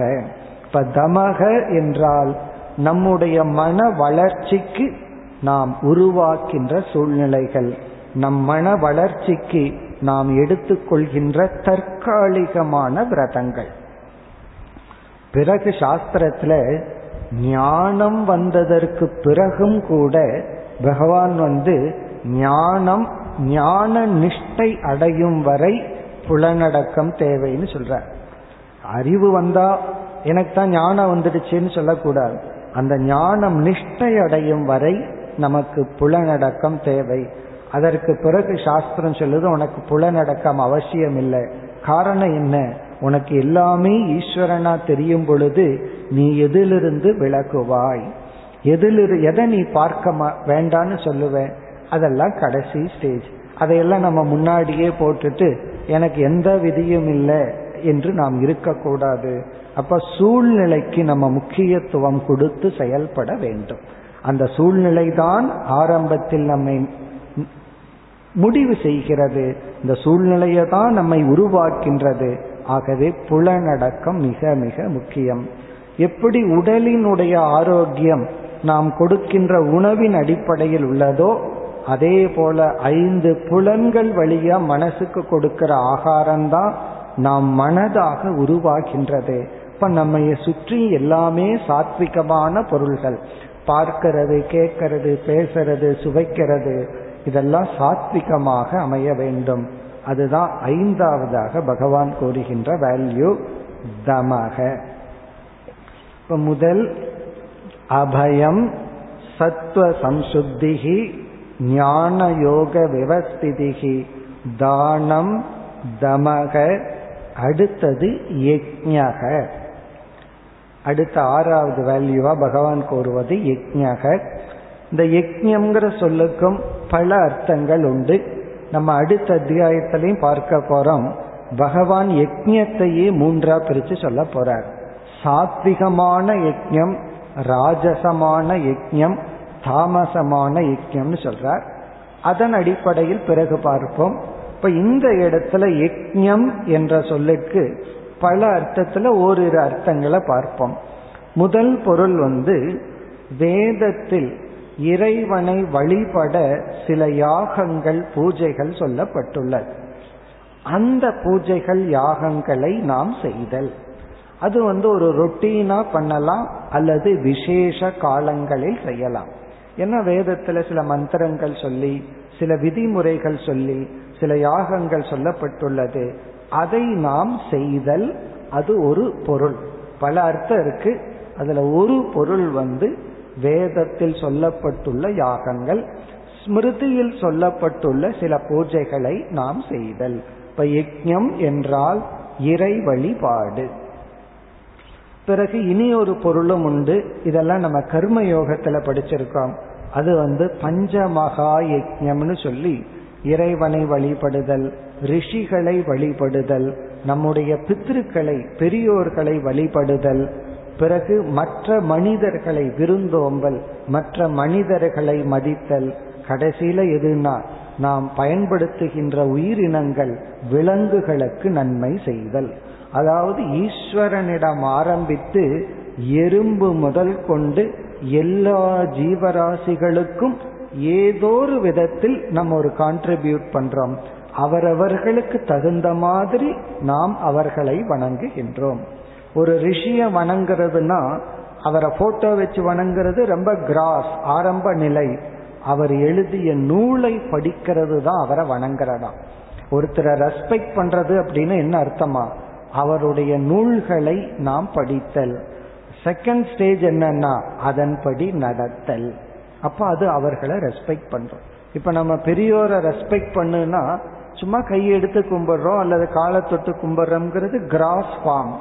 இப்ப தமக என்றால் நம்முடைய மன வளர்ச்சிக்கு நாம் உருவாக்கின்ற சூழ்நிலைகள், நம் மன வளர்ச்சிக்கு நாம் எடுத்துக்கொள்கின்ற தற்காலிகமான விரதங்கள். பிறகு சாஸ்திரத்துல ஞானம் வந்ததற்கு பிறகும் கூட பகவான் வந்து ஞானம் ஞான நிஷ்டை அடையும் வரை புலனடக்கம் தேவைன்னு சொல்றார். அறிவு வந்தா எனக்கு தான் ஞானம் வந்துடுச்சுன்னு சொல்லக்கூடாது. அந்த ஞானம் நிஷ்டை அடையும் வரை நமக்கு புலனடக்கம் தேவை. அதற்கு பிறகு சாஸ்திரம் சொல்லுது உனக்கு புலனடக்கம் அவசியம் இல்லை. காரணம் என்ன, உனக்கு எல்லாமே ஈஸ்வரனா தெரியும் பொழுது நீ எதிலிருந்து விலகுவாய், எதிலிரு எதை நீ பார்க்க வேண்டான்னு சொல்லுவேன். அதெல்லாம் கடைசி ஸ்டேஜ். அதையெல்லாம் நம்ம முன்னாடியே போட்டுட்டு எனக்கு எந்த விதியும் இல்லை என்று நாம் இருக்கக்கூடாது. அப்ப சூழ்நிலைக்கு நம்ம முக்கியத்துவம் கொடுத்து செயல்பட வேண்டும். அந்த சூழ்நிலை தான் ஆரம்பத்தில் நம்மை முடிவு செய்கிறது, இந்த சூழ்நிலையை தான் நம்மை உருவாக்கின்றது. ஆகவே புலனடக்கம் மிக மிக முக்கியம். எப்படி உடலினுடைய ஆரோக்கியம் நாம் கொடுக்கின்ற உணவின் அடிப்படையில் உள்ளதோ அதே போல ஐந்து புலன்கள் வழியா மனசுக்கு கொடுக்கிற ஆகாரம்தான் நாம் மனதாக உருவாகின்றது. இப்ப நம்ம சுற்றி எல்லாமே சாத்விகமான பொருள்கள், பார்க்கிறது, கேட்கறது, பேசுறது, சுவைக்கிறது, இதெல்லாம் சாத்விகமாக அமைய வேண்டும். அதுதான் ஐந்தாவதாக பகவான் கூறுகின்ற வேல்யூ தமக. இப்ப முதல் அபயம், சத்வ சம்சுத்திகி, ஞான யோக விவஸ்திதிகி, தானம், தமக, அடுத்தது யக்ஞக. அடுத்த ஆறாவது வேல்யூவா பகவான் கூறுவது யக்ஞக. இந்த யக்ஞம்ங்கிற சொல்லுக்கும் பல அர்த்தங்கள் உண்டு. நம்ம அடுத்த அத்தியாயத்திலையும் பார்க்க போறோம். பகவான் யக்ஞத்தையே மூன்றா பிரித்து சொல்ல போறார். சாத்விகமான யக்ஞம், ராஜசமான யக்ஞம், தாமசமான யக்ஞம்னு சொல்றார். அதன் அடிப்படையில் பிறகு பார்ப்போம். இப்ப இந்த இடத்துல யக்ஞம் என்ற சொல்லுக்கு பல அர்த்தத்துல ஓரிரு அர்த்தங்களை பார்ப்போம். முதல் பொருள் வந்து வேதத்தில் இறைவனை வழிபட சில யாகங்கள் பூஜைகள் சொல்லப்பட்டுள்ளது. அந்த பூஜைகள் யாகங்களை நாம் செய்தல், அது வந்து ஒரு ரொட்டீனா பண்ணலாம் அல்லது விசேஷ காலங்களில் செய்யலாம். ஏன்னா வேதத்துல சில மந்திரங்கள் சொல்லி சில விதிமுறைகள் சொல்லி சில யாகங்கள் சொல்லப்பட்டுள்ளது. அதை நாம் செய்தல், அது ஒரு பொருள். பல அர்த்தம் இருக்கு, அதுல ஒரு பொருள் வந்து வேதத்தில் சொல்லப்பட்டுள்ள யாகங்கள், ஸ்மிருதியில் சொல்லப்பட்டுள்ள சில பூஜைகளை நாம் செய்தல். இப்ப யக்ஞம் என்றால் இறை வழிபாடு. பிறகு இனி ஒரு பொருளும் உண்டு, இதெல்லாம் நம்ம கர்ம யோகத்துல படிச்சிருக்கோம். அது வந்து பஞ்சமகா யக்ஞம்னு சொல்லி இறைவனை வழிபடுதல், ரிஷிகளை வழிபடுதல், நம்முடைய பித்ருக்களை பெரியோர்களை வழிபடுதல், பிறகு மற்ற மனிதர்களை விருந்தோம்பல், மற்ற மனிதர்களை மதித்தல், கடைசியில எதுனா நாம் பயன்படுத்துகின்ற உயிரினங்கள் விலங்குகளுக்கு நன்மை செய்தல். அதாவது ஈஸ்வரனிடம் ஆரம்பித்து எறும்பு முதல் கொண்டு எல்லா ஜீவராசிகளுக்கும் ஏதோ ஒரு விதத்தில் நம்ம ஒரு கான்ட்ரிபியூட் பண்றோம். அவரவர்களுக்கு தகுந்த மாதிரி நாம் அவர்களை வணங்குகின்றோம். ஒரு ரிஷியை வணங்குறதுனா அவரை போட்டோ வச்சு வணங்குறது ரொம்ப கிராஸ், ஆரம்ப நிலை. அவர் எழுதிய நூலை படிக்கிறது தான் அவரை வணங்குறதா. ஒருத்தரை ரெஸ்பெக்ட் பண்றது அப்படின்னு என்ன அர்த்தமா, அவருடைய நூல்களை நாம் படித்தல். செகண்ட் ஸ்டேஜ் என்னன்னா அதன்படி நடத்தல். அப்ப அது அவர்களை ரெஸ்பெக்ட் பண்றோம். இப்ப நம்ம பெரியோரை ரெஸ்பெக்ட் பண்ணுனா சும்மா கையெடுத்து கும்பிடுறோம் அல்லது காலை தொட்டு கும்பிடுறோம்ங்கிறது கிராஸ் ஃபார்ம்.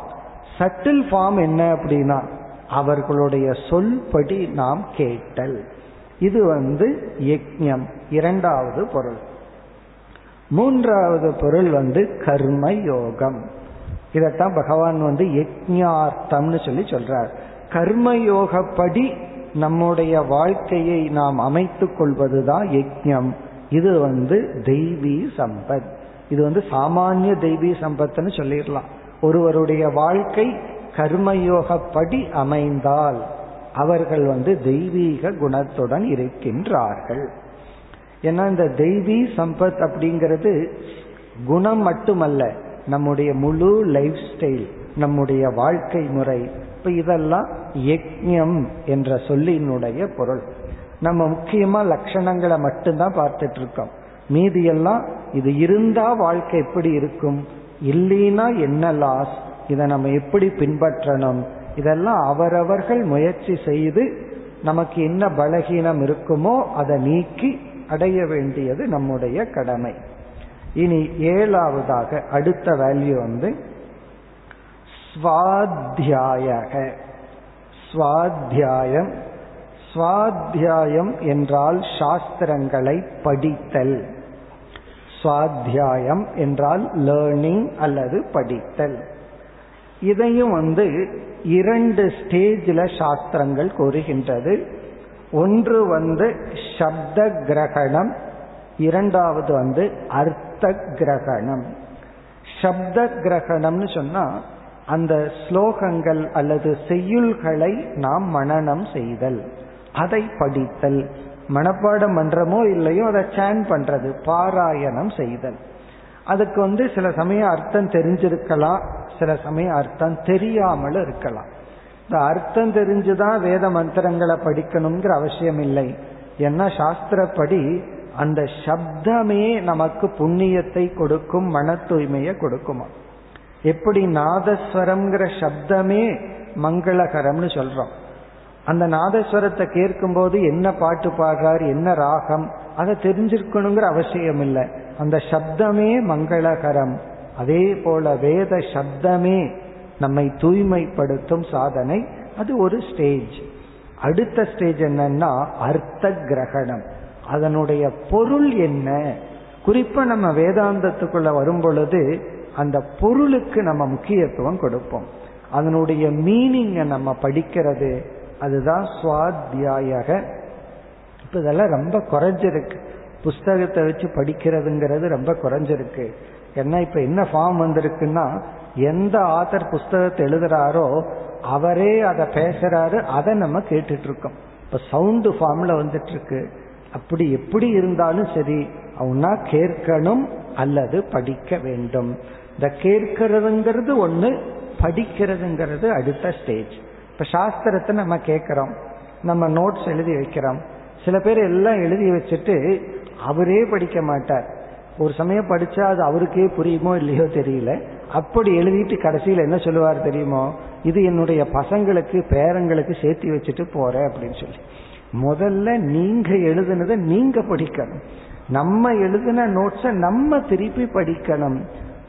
சட்டில் ஃபார்ம் என்ன அப்படின்னா அவர்களுடைய சொல்படி நாம் கேட்டல். இது வந்து யக்ஞம், இரண்டாவது பொருள். மூன்றாவது பொருள் வந்து கர்ம யோகம். இதத்தான் பகவான் வந்து யஜ்ஞார்த்தம்னு சொல்லி சொல்றார். கர்மயோகப்படி நம்முடைய வாழ்க்கையை நாம் அமைத்துக் கொள்வதுதான் யஜ்ஞம். இது வந்து தெய்வீ சம்பத். இது வந்து சாமானிய தெய்வீ சம்பத்துன்னு சொல்லிடலாம். ஒருவருடைய வாழ்க்கை கர்மயோகப்படி அமைந்தால் அவர்கள் வந்து தெய்வீக குணத்துடன் இருக்கின்றார்கள். ஏன்னா இந்த தெய்வீ சம்பத் அப்படிங்கிறது குணம் மட்டுமல்ல, நம்முடைய முழு லைஃப் ஸ்டைல், நம்முடைய வாழ்க்கை முறை. இப்போ இதெல்லாம் யஜ்ஞம் என்ற சொல்லினுடைய பொருள். நம்ம முக்கியமாக லட்சணங்களை மட்டும்தான் பார்த்துட்டு இருக்கோம். மீதியெல்லாம் இது இருந்தா வாழ்க்கை எப்படி இருக்கும், இல்லைன்னா என்ன லாஸ், இதை நம்ம எப்படி பின்பற்றணும், இதெல்லாம் அவரவர்கள் முயற்சி செய்து நமக்கு என்ன பலகீனம் இருக்குமோ அதை நீக்கி அடைய வேண்டியது நம்முடைய கடமை. இனி ஏழாவதாக அடுத்த வேல்யூ வந்து ஸ்வாத்யாயக. ஸ்வாத்யாயம் ஸ்வாத்யாயம் என்றால் சாஸ்திரங்களை படித்தல். ஸ்வாத்யாயம் என்றால் லேர்னிங் அல்லது படித்தல். இதையும் வந்து இரண்டு ஸ்டேஜில் சாஸ்திரங்கள் கூறுகின்றது. ஒன்று வந்து சப்த கிரகணம், இரண்டாவது வந்து அர்த்த கிரகணம். சப்த கிரகணம்னு சொன்னா அந்த ஸ்லோகங்கள் அல்லது செய்யுள்களை நாம் மனனம் செய்தல், அதை படித்தல். மனப்பாடம் பண்றமோ இல்லையோ அதை சான் பண்றது, பாராயணம் செய்தல். அதுக்கு வந்து சில சமயம் அர்த்தம் தெரிஞ்சிருக்கலாம், சில சமயம் அர்த்தம் தெரியாமல் இருக்கலாம். இந்த அர்த்தம் தெரிஞ்சுதான் வேத மந்திரங்களை படிக்கணுங்கிற அவசியம் இல்லை. ஏன்னா சாஸ்திரப்படி அந்த சப்தமே நமக்கு புண்ணியத்தை கொடுக்கும், மன தூய்மையை கொடுக்குமா. எப்படி நாதஸ்வரம்ங்கிற சப்தமே மங்களகரம்னு சொல்றோம், அந்த நாதஸ்வரத்தை கேட்கும்போது என்ன பாட்டு பாடுறார், என்ன ராகம், அதை தெரிஞ்சிருக்கணுங்கிற அவசியம் இல்லை. அந்த சப்தமே மங்களகரம். அதே போல வேத சப்தமே நம்மை தூய்மைப்படுத்தும் சாதனை. அது ஒரு ஸ்டேஜ். அடுத்த ஸ்டேஜ் என்னன்னா அர்த்த கிரகணம். அதனுடைய பொருள் என்ன, குறிப்பா நம்ம வேதாந்தத்துக்குள்ள வரும் பொழுது அந்த பொருளுக்கு நம்ம முக்கியத்துவம் கொடுப்போம், அதனுடைய மீனிங்கை நம்ம படிக்கிறது, அதுதான் ஸ்வாத்யாயக. இப்போ இதெல்லாம் ரொம்ப குறைஞ்சிருக்கு, புஸ்தகத்தை வச்சு படிக்கிறதுங்கிறது ரொம்ப குறைஞ்சிருக்கு. ஏன்னா இப்போ என்ன ஃபார்ம் வந்திருக்குன்னா எந்த ஆத்தர் புஸ்தகத்தை எழுதுறாரோ அவரே அதை பேசுறாரு, அதை நம்ம கேட்டுட்டு இருக்கோம். இப்போ சவுண்டு ஃபார்ம்ல வந்துட்டு இருக்கு. அப்படி எப்படி இருந்தாலும் சரி, அவனா கேட்கணும் அல்லது படிக்க வேண்டும். இந்த கேட்கிறதுங்கிறது ஒன்று, படிக்கிறதுங்கிறது அடுத்த ஸ்டேஜ். இப்போ சாஸ்திரத்தை நம்ம கேட்குறோம், நம்ம நோட்ஸ் எழுதி வைக்கிறோம். சில பேர் எல்லாம் எழுதி வச்சுட்டு அவரே படிக்க மாட்டார். ஒரு சமயம் படித்தா அது அவருக்கே புரியுமோ இல்லையோ தெரியல. அப்படி எழுதிட்டு கடைசியில் என்ன சொல்லுவார் தெரியுமோ, இது என்னுடைய பசங்களுக்கு பேரங்களுக்கு சேர்த்து வச்சுட்டு போகிறேன் அப்படின்னு சொல்லி. முதல்ல நீங்கள் எழுதுனதை நீங்கள் படிக்கணும், நம்ம எழுதின நோட்ஸை நம்ம திருப்பி படிக்கணும்.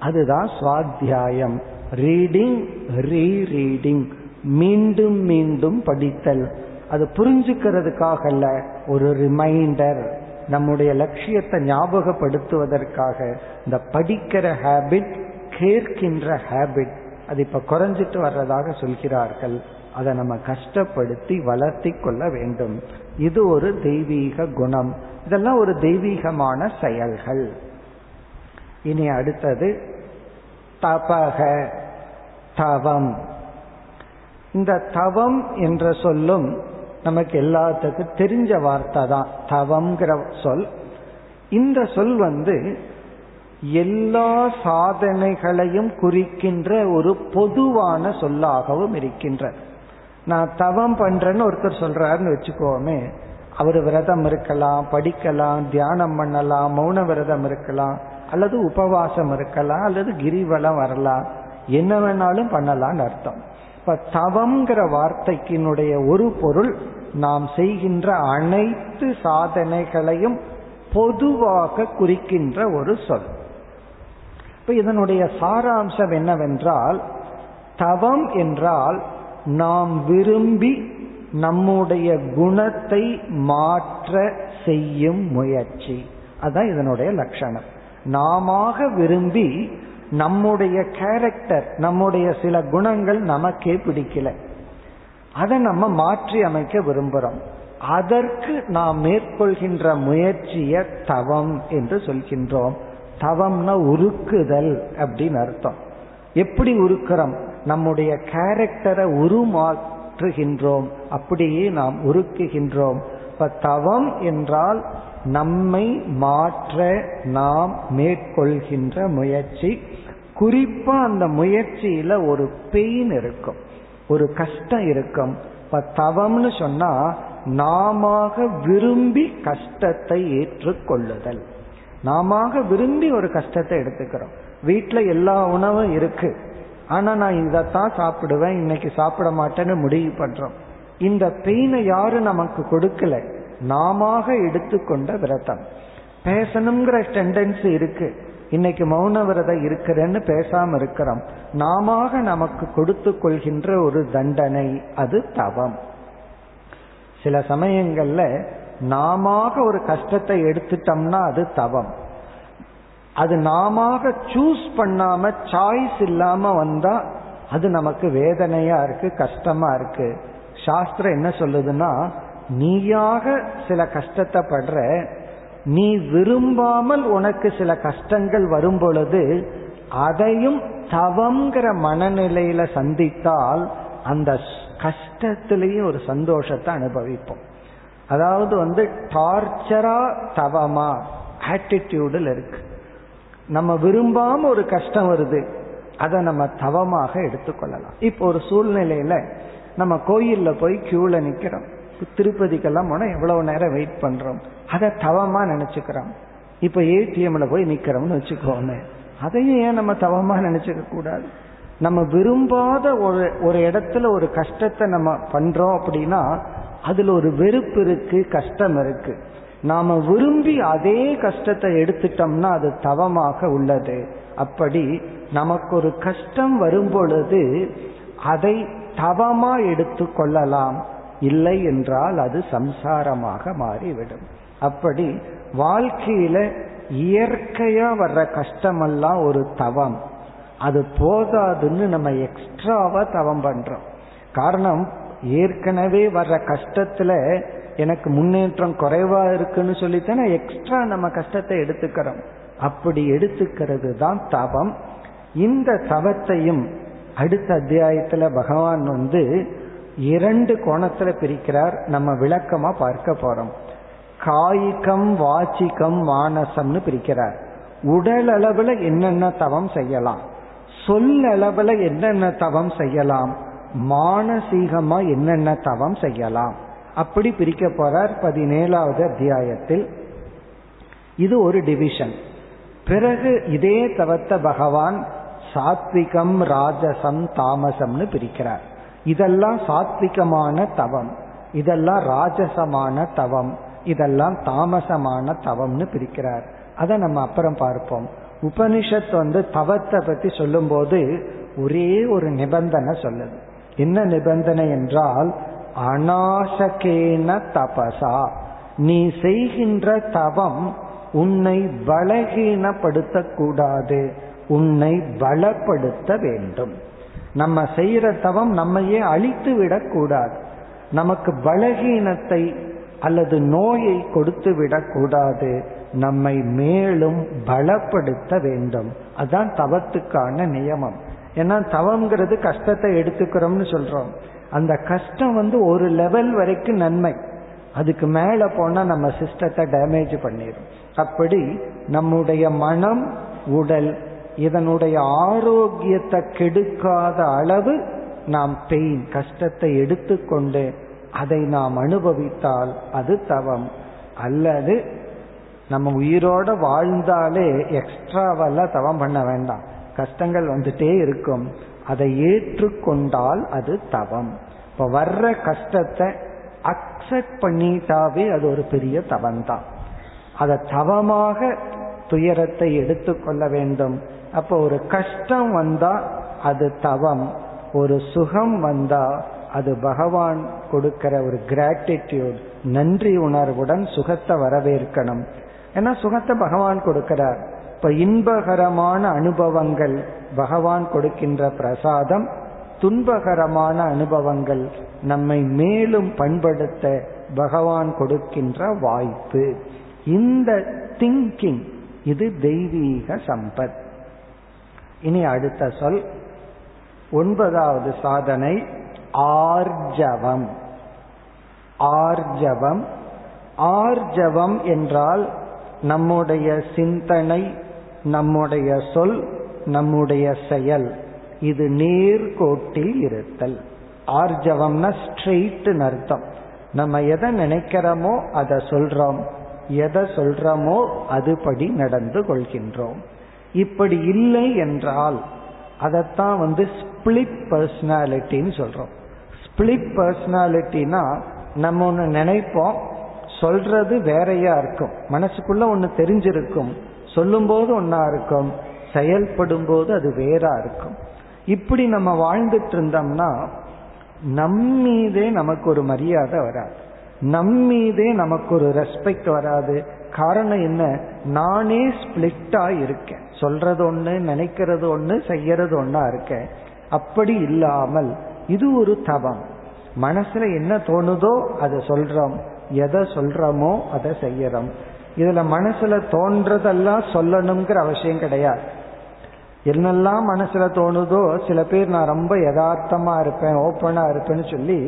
அதுதான் ஸ்வாத்யாயம். ரீடிங், ரீரீடிங், மீண்டும் மீண்டும் படித்தல். அது புரிஞ்சுக்கிறதுக்காக அல்ல, ஒரு ரிமைண்டர், நம்முடைய லட்சியத்தை ஞாபகப்படுத்துவதற்காக. இந்த படிக்கிற ஹேபிட், கேட்கின்ற ஹேபிட், அது இப்போ குறைஞ்சிட்டு வர்றதாக சொல்கிறார்கள். அதை நம்ம கஷ்டப்படுத்தி வளர்த்தி கொள்ள வேண்டும். இது ஒரு தெய்வீக குணம். இதெல்லாம் ஒரு தெய்வீகமான செயல்கள். இனி அடுத்தது தபக, தவம். இந்த தவம் என்ற சொல்லும் நமக்கு எல்லாத்துக்கும் தெரிஞ்ச வார்த்தை தான், தவம்ங்கிற சொல். இந்த சொல் வந்து எல்லா சாதனைகளையும் குறிக்கின்ற ஒரு பொதுவான சொல்லாகவும் இருக்கின்றது. நான் தவம் பண்றேன்னு ஒருத்தர் சொல்றாருன்னு வச்சுக்கோமே, அவர் விரதம் இருக்கலாம், படிக்கலாம், தியானம் பண்ணலாம், மௌன விரதம் இருக்கலாம், அல்லது உபவாசம் இருக்கலாம், அல்லது கிரிவலம் வரலாம், என்ன வேணாலும் பண்ணலாம்னு அர்த்தம். இப்ப தவம்ங்கிற வார்த்தைக்கினுடைய ஒரு பொருள், நாம் செய்கின்ற அனைத்து சாதனைகளையும் பொதுவாக குறிக்கின்ற ஒரு சொல். இப்ப இதனுடைய சாராம்சம் என்னவென்றால், தவம் என்றால் நாம் விரும்பி நம்முடைய குணத்தை மாற்ற செய்யும் முயற்சி. அதுதான் இதனுடைய லட்சணம். நாம விரும்பி நம்முடைய கேரக்டர், நம்முடைய சில குணங்கள் நமக்கே பிடிக்கல, அதை நம்ம மாற்றி அமைக்க விரும்புகிறோம். அதற்கு நாம் மேற்கொள்கின்ற முயற்சிய தவம் என்று சொல்கின்றோம். தவம்னா உருக்குதல் அப்படின்னு அர்த்தம். எப்படி உருக்கிறோம்? நம்முடைய கேரக்டரை உருமாற்றுகின்றோம், அப்படியே நாம் உருக்குகின்றோம். இப்ப தவம் என்றால் நம்மை மாற்ற நாம் மேற்கொள்கின்ற முயற்சி. குறிப்பா அந்த முயற்சியில ஒரு பெயின் இருக்கும், ஒரு கஷ்டம் இருக்கும். இப்ப தவம்னு சொன்னா நாம விரும்பி கஷ்டத்தை ஏற்றுக்கொள்ளுதல். நாம விரும்பி ஒரு கஷ்டத்தை எடுத்துக்கிறோம். வீட்டுல எல்லா உணவும் இருக்கு, ஆனா நான் இதைத்தான் சாப்பிடுவேன், இன்னைக்கு சாப்பிட மாட்டேன்னு முடிவு பண்றோம். இந்த பெயினை யாரு நமக்கு கொடுக்கல, நாம எடுத்துக்கொண்ட விரதம். பேசணுங்கிற டெண்டன்சி இருக்கு, இன்னைக்கு மௌன விரதம் இருக்கிறேன்னு பேசாம இருக்கிறோம். நாம நமக்கு கொடுத்து கொள்கின்ற ஒரு தண்டனை, அது தவம். சில சமயங்கள்ல நாம ஒரு கஷ்டத்தை எடுத்துட்டோம்னா அது தவம். அது நாம சூஸ் பண்ணாம, சாய்ஸ் இல்லாம வந்தா அது நமக்கு வேதனையா இருக்கு, கஷ்டமா இருக்கு. சாஸ்திரம் என்ன சொல்லுதுன்னா, நீயாக சில கஷ்டத்தை படுற, நீ விரும்பாமல் உனக்கு சில கஷ்டங்கள் வரும் பொழுது அதையும் தவங்கிற மனநிலையில சந்தித்தால் அந்த கஷ்டத்திலேயே ஒரு சந்தோஷத்தை அனுபவிப்போம். அதாவது வந்து டார்ச்சரா தவமா ஆட்டிடியூடில் இருக்கு. நம்ம விரும்பாம ஒரு கஷ்டம் வருது, அதை நம்ம தவமாக எடுத்துக்கொள்ளலாம். இப்போ ஒரு சூழ்நிலையில நம்ம கோயில்ல போய் கியூல நிக்கிறோம், திருப்பதிக்கெல்லாம் போனா எவ்வளவு நேரம் வெயிட் பண்றோம், அதை தவமா நினைச்சுக்கிறோம். இப்ப ஏடிஎம்ல போய் நிக்கிறோம்னு வச்சுக்கோன்னு, அதையும் ஏன் நம்ம தவமா நினைச்சுக்க கூடாது? நம்ம விரும்பாத ஒரு ஒரு இடத்துல ஒரு கஷ்டத்தை நம்ம பண்றோம் அப்படின்னா அதுல ஒரு வெறுப்பு இருக்கு, கஷ்டம் இருக்கு. நாம விரும்பி அதே கஷ்டத்தை எடுத்துட்டோம்னா அது தவமாக உள்ளது. அப்படி நமக்கு ஒரு கஷ்டம் வரும் பொழுது அதை தவமா எடுத்து கொள்ளலாம், இல்லை என்றால் அது சம்சாரமாக மாறிவிடும். அப்படி வாழ்க்கையில இயற்கையா வர்ற கஷ்டமெல்லாம் ஒரு தவம். அது போதாதுன்னு நம்ம எக்ஸ்ட்ராவா தவம் பண்றோம். காரணம், ஏற்கனவே வர்ற கஷ்டத்துல எனக்கு முன்னேற்றம் குறைவா இருக்குன்னு சொல்லித்தானே எக்ஸ்ட்ரா நம்ம கஷ்டத்தை எடுத்துக்கிறோம். அப்படி எடுத்துக்கிறது தான் தவம். இந்த தவத்தையும் அடுத்த அத்தியாயத்துல பகவான் வந்து இரண்டு கோணத்துல பிரிக்கிறார். நம்ம விளக்கமா பார்க்க போறோம். காய்கம் வாச்சிகம் மானசம்னு பிரிக்கிறார். உடல் அளவுல என்னென்ன தவம் செய்யலாம், சொல் அளவுல என்னென்ன தவம் செய்யலாம், மானசீகமா என்னென்ன தவம் செய்யலாம், அப்படி பிரிக்க போறார் பதினேழாவது அத்தியாயத்தில். இது ஒரு டிவிஷன். பிறகு இதே தவத்தை பகவான் சாத்விகம் ராஜசம் தாமசம்னு பிரிக்கிறார். இதெல்லாம் சாத்விகமான தவம், இதெல்லாம் ராஜசமான தவம், இதெல்லாம் தாமசமான தவம்னு பிரிக்கிறார். அதை நம்ம அப்புறம் பார்ப்போம். உபனிஷத் வந்து தவத்தை பத்தி சொல்லும் போது ஒரே ஒரு நிபந்தனை சொல்லுது. என்ன நிபந்தனை என்றால், அநாசகேன தபசா, நீ செய்கின்ற தவம் உன்னை பலகீனப்படுத்த கூடாது, உன்னை பலப்படுத்த வேண்டும். நம்ம செய்யற தவம் நம்மையே அழித்து விடக்கூடாது, நமக்கு பலகீனத்தை அல்லது நோயை கொடுத்து விடக்கூடாது, நம்மை மேலும் பலப்படுத்த வேண்டும். அதுதான் தவத்துக்கான நியமம். ஏன்னா தவங்கிறது கஷ்டத்தை எடுத்துக்கிறோம்னு சொல்றோம். அந்த கஷ்டம் வந்து ஒரு லெவல் வரைக்கும் நன்மை, அதுக்கு மேல போனா நம்ம சிஸ்டத்தை டேமேஜ் பண்ணிடும். அப்படி நம்முடைய மனம் உடல் இதனுடைய ஆரோக்கியத்தை கெடுக்காத அளவு நாம் பெயின் கஷ்டத்தை எடுத்துக்கொண்டு அதை நாம் அனுபவித்தால் அது தவம். அல்லது நம்ம உயிரோட வாழ்ந்தாலே எக்ஸ்ட்ராவெல்லாம் தவம் பண்ண வேண்டாம், கஷ்டங்கள் வந்துட்டே இருக்கும், அதை ஏற்றுக்கொண்டால் அது தவம். இப்ப வர்ற கஷ்டத்தை அக்செப்ட் பண்ணிட்டாவே அது ஒரு பெரிய தவம் தான். அதை தவமாக துயரத்தை எடுத்துக்கொள்ள வேண்டும். அப்போ ஒரு கஷ்டம் வந்தா அது தவம், ஒரு சுகம் வந்தா அது பகவான் கொடுக்கிற ஒரு கிராட்டிடியூட், நன்றி உணர்வுடன் சுகத்தை வரவேற்கணும். ஏன்னா சுகத்தை பகவான் கொடுக்கிறார், இப்ப இன்பகரமான அனுபவங்கள் பகவான் கொடுக்கின்ற பிரசாதம், துன்பகரமான அனுபவங்கள் நம்மை மேலும் பண்படுத்த பகவான் கொடுக்கின்ற வாய்ப்பு. இந்த திங்கிங் இது தெய்வீக சம்பத். இனி அடுத்த சொல் ஒன்பதாவது சாதனை ஆர்ஜவம். ஆர்ஜவம் ஆர்ஜவம் என்றால் நம்முடைய சிந்தனை, நம்முடைய சொல், நம்முடைய செயல் இது நேர்கோட்டில் இருத்தல். ஆர்ஜவம்னா ஸ்ட்ரெயிட்னு அர்த்தம். நம்ம எதை நினைக்கிறோமோ அதை சொல்றோம், எதை சொல்றோமோ அதுபடி நடந்து கொள்கின்றோம். இப்படி இல்லை என்றால் அதத்தான் வந்து ஸ்பிளிட் பர்சனாலிட்டின்னு சொல்றோம். ஸ்பிளிட் பர்சனாலிட்டினா நம்ம ஒன்று நினைப்போம், சொல்றது வேறையா இருக்கும். மனசுக்குள்ள ஒன்று தெரிஞ்சிருக்கும், சொல்லும் போது ஒன்னா இருக்கும், செயல்படும் போது அது வேறா இருக்கும். இப்படி நம்ம வாழ்ந்துட்டு இருந்தோம்னா நம்மீதே நமக்கு ஒரு மரியாதை வராது, நம்மீதே நமக்கு ஒரு ரெஸ்பெக்ட் வராது. காரணம் என்ன? நானே ஸ்பிளிட்டா இருக்கேன், சொல்றது ஒண்ணு, நினைக்கிறது ஒண்ணு, செய்யறது ஒன்னா இருக்கேன். அப்படி இல்லாமல் இது ஒரு தவம். மனசுல என்ன தோணுதோ அதை சொல்றோம், எதை சொல்றோமோ அதை செய்யறோம். இதுல மனசுல தோன்றதெல்லாம் சொல்லணுங்கிற அவசியம் கிடையாது. என்னெல்லாம் மனசுல தோணுதோ, சில பேர் நான் ரொம்ப யதார்த்தமா இருப்பேன், ஓப்பனா இருப்பேன்னு சொல்லி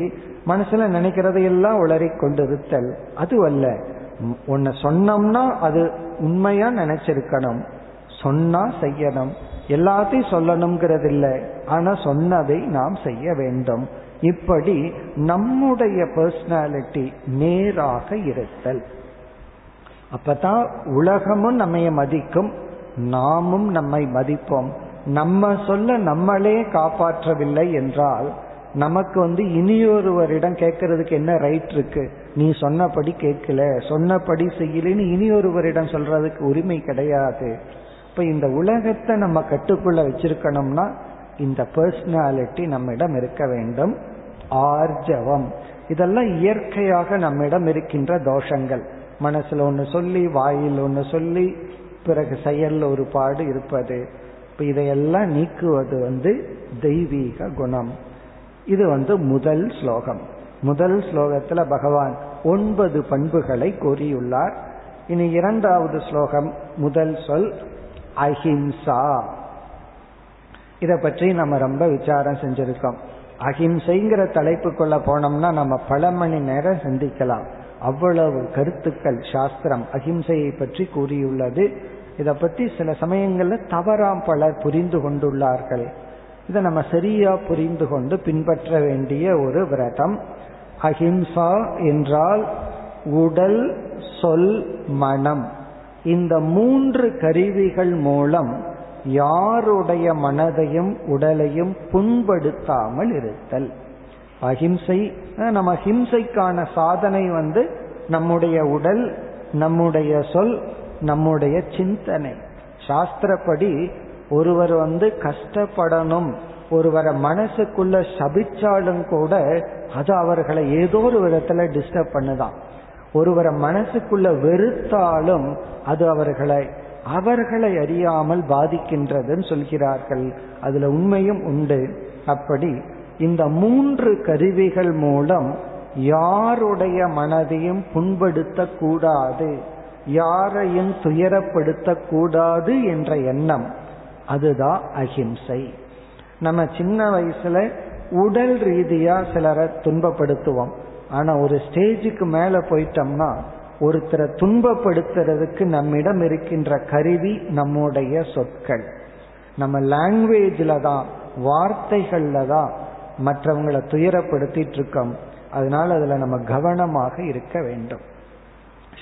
மனசுல நினைக்கிறதையெல்லாம் உளறி கொண்டிருத்தல் அது அல்ல. ஒன்னு சொன்னோம்னா அது உண்மையா நினைச்சிருக்கணும், சொன்னா செய்யணும். எல்லாத்தையும் சொல்லணுங்கிறது இல்லை, ஆனா சொன்னதை நாம் செய்ய வேண்டும். இப்படி நம்முடைய பர்சனாலிட்டி நேராக இருத்தல். அப்பதான் உலகமும் நம்மைய மதிக்கும், நாமும் நம்மை மதிப்போம். நம்ம சொல்ல நம்மளே காப்பாற்றவில்லை என்றால் நமக்கு வந்து இனியொருவரிடம் கேட்கறதுக்கு என்ன ரைட் இருக்கு? நீ சொன்னபடி கேட்கல, சொன்னபடி செய்யலன்னு இனியொருவரிடம் சொல்றதுக்கு உரிமை கிடையாது. இப்ப இந்த உலகத்தை நம்ம கட்டுக்குள்ள வச்சிருக்கணும்னா இந்த பர்சனாலிட்டி நம்மிடம் இருக்க வேண்டும். ஆர்ஜவம் இதெல்லாம் இயற்கையாக நம்மிடம் இருக்கின்ற தோஷங்கள். மனசுல ஒன்று சொல்லி, வாயில் ஒன்று சொல்லி, பிறகு செயல்ல ஒரு பாடு இருப்பது. இப்ப இதையெல்லாம் நீக்குவது வந்து தெய்வீக குணம். இது வந்து முதல் ஸ்லோகம். முதல் ஸ்லோகத்துல பகவான் ஒன்பது பண்புகளை கூறியுள்ளார். இனி இரண்டாவது ஸ்லோகம் முதல் சொல் அஹிம்சா. இதை பற்றி நம்ம ரொம்ப விசாரம் செஞ்சிருக்கோம். அஹிம்சைங்கிற தலைப்புக்குள்ள போனோம்னா நம்ம பல மணி நேரம் சிந்திக்கலாம். அவ்வளவு கருத்துக்கள் சாஸ்திரம் அஹிம்சையை பற்றி கூறியுள்ளது. இதை பற்றி சில சமயங்கள்ல தவறாம் பலர் புரிந்து கொண்டுள்ளார்கள். இதை நம்ம சரியா புரிந்து கொண்டு பின்பற்ற வேண்டிய ஒரு விரதம். அஹிம்சா என்றால் உடல், சொல், மனம் இந்த மூன்று கருவிகள் மூலம் யாருடைய மனதையும் உடலையும் புண்படுத்தாமல் இருத்தல். அஹிம்சை நம்ம ஹிம்சைக்கான சாதனை வந்து நம்முடைய உடல், நம்முடைய சொல், நம்முடைய சிந்தனை. சாஸ்திரப்படி ஒருவர் வந்து கஷ்டப்படணும், ஒருவரை மனசுக்குள்ள சபிச்சாலும் கூட அது அவர்களை ஏதோ ஒரு விதத்துல டிஸ்டர்ப் பண்ணுதான். ஒருவரை மனசுக்குள்ள வெறுத்தாலும் அது அவர்களை அவர்களை அறியாமல் பாதிக்கின்றதுன்னு சொல்கிறார்கள். அதுல உண்மையும் உண்டு. அப்படி இந்த மூன்று கருவிகள் மூலம் யாருடைய மனதையும் புண்படுத்த கூடாது, யாரையும் துயரப்படுத்த கூடாது என்ற எண்ணம், அதுதான் அஹிம்சை. நம்ம சின்ன வயசுல உடல் ரீதியா சிலரை துன்பப்படுத்துவோம். ஆனா ஒரு ஸ்டேஜுக்கு மேல போயிட்டோம்னா ஒருத்தரை துன்பப்படுத்துறதுக்கு நம்மிடம் இருக்கின்ற கருவி நம்முடைய சொற்கள். நம்ம லாங்குவேஜ்ல தான், வார்த்தைகள்ல தான் மற்றவங்களை துயரப்படுத்திட்டு இருக்கோம். அதனால அதுல நம்ம கவனமாக இருக்க வேண்டும்.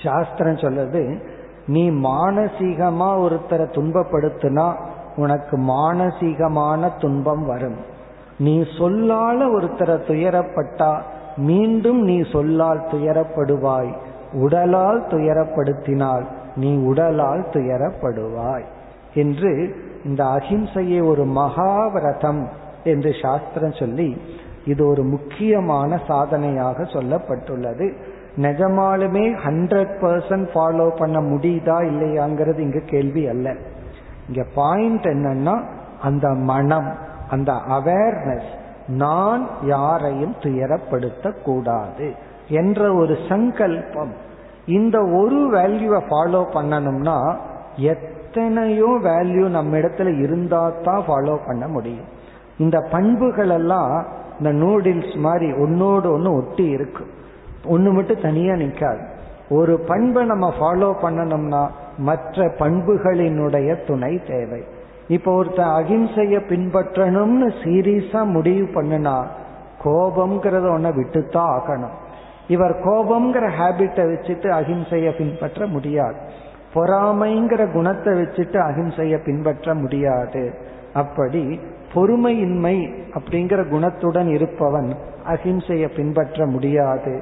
சாஸ்திரம் சொல்லுது, நீ மானசீகமா ஒருத்தரை துன்பப்படுத்தினா உனக்கு மானசீகமான துன்பம் வரும். நீ சொல்லால ஒருத்தரை துயரப்பட்டா மீண்டும் நீ சொல்லால் துயரப்படுவாய். உடலால் துயரப்படுத்தினால் நீ உடலால் துயரப்படுவாய் என்று இந்த அஹிம்சையை ஒரு மகாவிரதம் என்று சாஸ்திரம் சொல்லி இது ஒரு முக்கியமான சாதனையாக சொல்லப்பட்டுள்ளது. நிஜமாலுமே ஹண்ட்ரட் பர்சன்ட் ஃபாலோ பண்ண முடியுதா இல்லையாங்கிறது இங்கு கேள்வி அல்ல. இங்க பாயிண்ட் என்னன்னா அந்த மனம், அந்த அவேர்னஸ், நான் யாரையும் துயரப்படுத்த கூடாது என்ற ஒரு சங்கல்பம். இந்த ஒரு வேல்யூவை ஃபாலோ பண்ணணும்னா எத்தனையோ வேல்யூ நம்ம இடத்துல இருந்தா தான் ஃபாலோ பண்ண முடியும். இந்த பண்புகள் எல்லாம் இந்த நூடில்ஸ் மாதிரி ஒன்னோடு ஒன்று ஒட்டி இருக்கு, ஒன்று மட்டும் தனியா நிற்காது. ஒரு பண்பை நம்ம ஃபாலோ பண்ணணும்னா மற்ற பண்புகளினுடைய துணை தேவை. இப்போ ஒருத்தர் அகிம்சையை பின்பற்றணும்னு சீரியஸா முடிவு பண்ணுனா கோபம்ங்கிறத ஒன்றை விட்டுத்தான் ஆகணும். இவர் கோபம்ங்கிற ஹேபிட்டை வச்சுட்டு அகிம்சையை பின்பற்ற முடியாது, பொறாமைங்கிற குணத்தை வச்சுட்டு அகிம்சையை பின்பற்ற முடியாது. அப்படி பொறுமையின்மை அப்படிங்கிற குணத்துடன் இருப்பவன் அகிம்சையை பின்பற்ற முடியாது.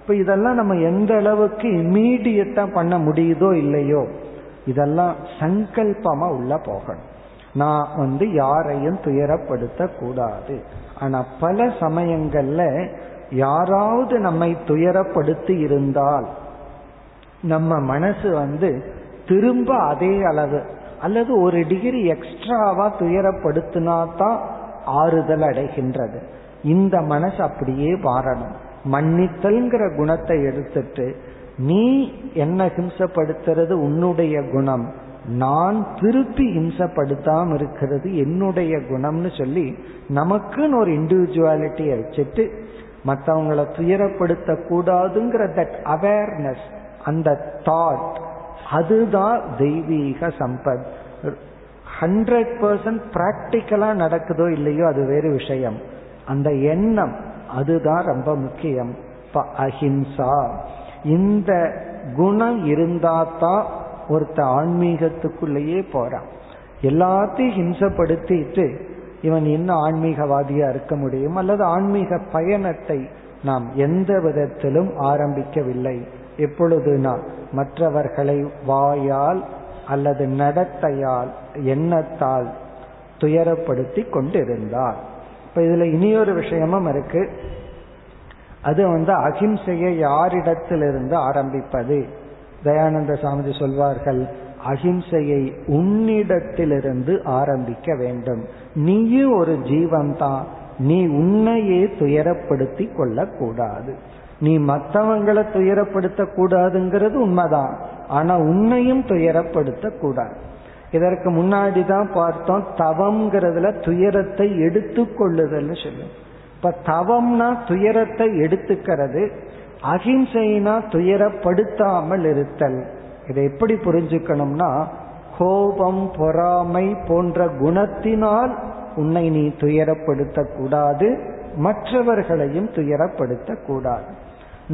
இப்போ இதெல்லாம் நம்ம எந்த அளவுக்கு இம்மீடியட்டா பண்ண முடியுதோ இல்லையோ, இதெல்லாம் சங்கல்பமா உள்ள போகணும். நான் வந்து யாரையும் துயரப்படுத்த கூடாது. ஆனா பல சமயங்கள்ல யாராவது நம்மை துயரப்படுத்தி இருந்தால் நம்ம மனசு வந்து திரும்ப அதே அளவு அல்லது ஒரு டிகிரி எக்ஸ்ட்ராவா துயரப்படுத்தினாதான் ஆறுதல் அடைகின்றது. இந்த மனசு அப்படியே மாறணும். மன்னித்தல்ங்கிற குணத்தை எடுத்துட்டு நீ என்ன ஹிம்சப்படுத்துறது உன்னுடைய குணம், நான் திருப்பி ஹிம்சப்படுத்தாம இருக்கிறது என்னுடைய குணம்னு சொல்லி நமக்குன்னு ஒரு இண்டிவிஜுவாலிட்டியை வச்சுட்டு மற்றவங்களை துயரப்படுத்த கூடாதுங்கிற தட் அவேர்னஸ், அந்த தாட், அதுதான் தெய்வீக சம்பத். ஹண்ட்ரட் பர்சன்ட் பிராக்டிக்கலா நடக்குதோ இல்லையோ அது வேறு விஷயம், அந்த எண்ணம் அதுதான் ரொம்ப முக்கியம். இப்ப அஹிம்சா இந்த குணம் இருந்தாதான் ஒருத்த ஆன்மீகத்துக்குள்ளேயே போறான். எல்லாத்தையும் ஹிம்சப்படுத்திட்டு இவன் என்ன ஆன்மீகவாதியா இருக்க முடியும், அல்லது ஆன்மீக பயணத்தை நாம் எந்த விதத்திலும் ஆரம்பிக்கவில்லை. எப்பொழுதுனா மற்றவர்களை வாயால் அல்லது நடத்தையால் எண்ணத்தால் துயரப்படுத்தி கொண்டிருந்தார். இப்ப இதுல இனியொரு விஷயமும் இருக்கு, அது வந்து அகிம்சையை யாரிடத்திலிருந்து ஆரம்பிப்பது. தயானந்த சாமிஜி சொல்வார்கள், அஹிம்சையை உன்னிடத்திலிருந்து ஆரம்பிக்க வேண்டும். நீயும் ஒரு ஜீவன்தான், நீ உன்னையே துயரப்படுத்தி கொள்ள கூடாது. நீ மற்றவங்களை துயரப்படுத்த கூடாதுங்கிறது உண்மைதான், ஆனா உன்னையும் துயரப்படுத்த கூடாது. இதற்கு முன்னாடி தான் பார்த்தோம், தவம்ங்கிறதுல துயரத்தை எடுத்து கொள்ளுதல்னு சொல்லுவோம். இப்ப தவம்னா துயரத்தை எடுத்துக்கிறது, அஹிம்சைனா துயரப்படுத்தாமல் இருத்தல். இதை எப்படி புரிஞ்சுக்கணும்னா, கோபம் பொறாமை போன்ற குணத்தினால் உன்னை நீ துயரப்படுத்த கூடாது, மற்றவர்களையும் துயரப்படுத்த கூடாது.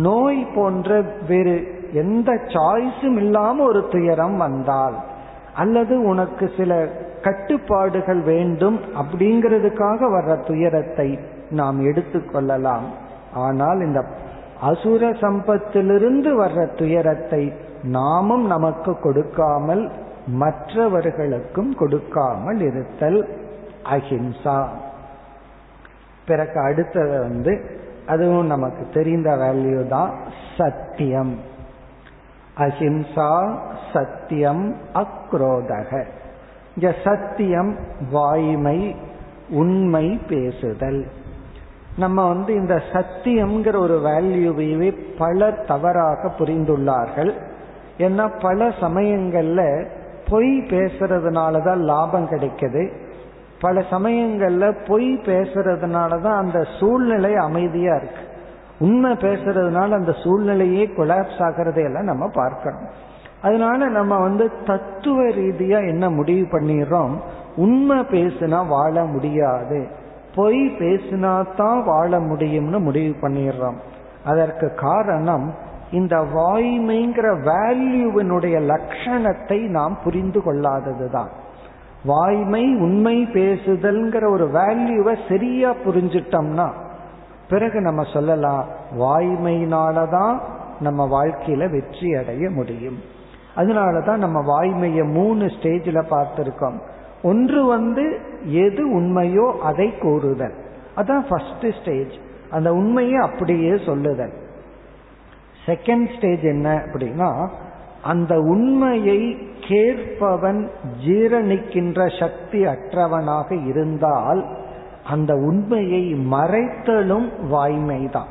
நோய் போன்ற வேறு எந்த சாய்ஸும் இல்லாம ஒரு துயரம் வந்தால், அல்லது உனக்கு சில கட்டுப்பாடுகள் வேண்டும் அப்படிங்கிறதுக்காக வர்ற துயரத்தை நாம் எடுத்துக்கொள்ளலாம். ஆனால் இந்த அசுர சம்பத்திலிருந்து வர்ற துயரத்தை நாமும் நமக்கு கொடுக்காமல் மற்றவர்களுக்கும் கொடுக்காமல் இருத்தல் அஹிம்சா. பிறகு அடுத்தது வந்து அதுவும் நமக்கு தெரிந்த வேல்யூ தான், சத்தியம். அஹிம்சா சத்தியம் அக்ரோதக. இந்த சத்தியம் வாய்மை, உண்மை பேசுதல். நம்ம வந்து இந்த சத்தியம்ங்கிற ஒரு வேல்யூவையே பல தவறாக புரிந்துள்ளார்கள். ஏன்னா பல சமயங்கள்ல பொய் பேசுறதுனால தான் லாபம் கிடைக்குது, பல சமயங்கள்ல பொய் பேசுறதுனால தான் அந்த சூழ்நிலை அமைதியா இருக்கு, உண்மை பேசுறதுனால அந்த சூழ்நிலையே கொலாப்ஸ் ஆகிறதையெல்லாம் நம்ம பார்க்கணும். அதனால நம்ம வந்து தத்துவ ரீதியா என்ன முடிவு பண்ணிடுறோம், உண்மை பேசுனா வாழ முடியாது, பொய் பேசினா தான் வாழ முடியும்னு முடிவு பண்ணிடுறோம். அதற்கு காரணம் இந்த வாய்மைங்கிற வேல்யூவினுடைய லட்சணத்தை நாம் புரிந்து கொள்ளாததுதான். வாய்மை உண்மை பேசுதல்ங்கிற ஒரு வேல்யூவை சரியா புரிஞ்சிட்டோம்னா பிறகு நம்ம சொல்லலாம், வாய்மையினாலதான் நம்ம வாழ்க்கையில வெற்றி அடைய முடியும். அதனாலதான் நம்ம வாய்மையை மூணு ஸ்டேஜில் பார்த்திருக்கோம். ஒன்று வந்து எது உண்மையோ அதை கூறுதல், அதான் ஃபர்ஸ்ட் ஸ்டேஜ், அந்த உண்மையை அப்படியே சொல்லுதல். செகண்ட் ஸ்டேஜ் என்ன அப்படின்னா, அந்த உண்மையை கேட்பவன் ஜீரணிக்கின்ற சக்தி அற்றவனாக இருந்தால் அந்த உண்மையை மறைத்தலும் வாய்மைதான்.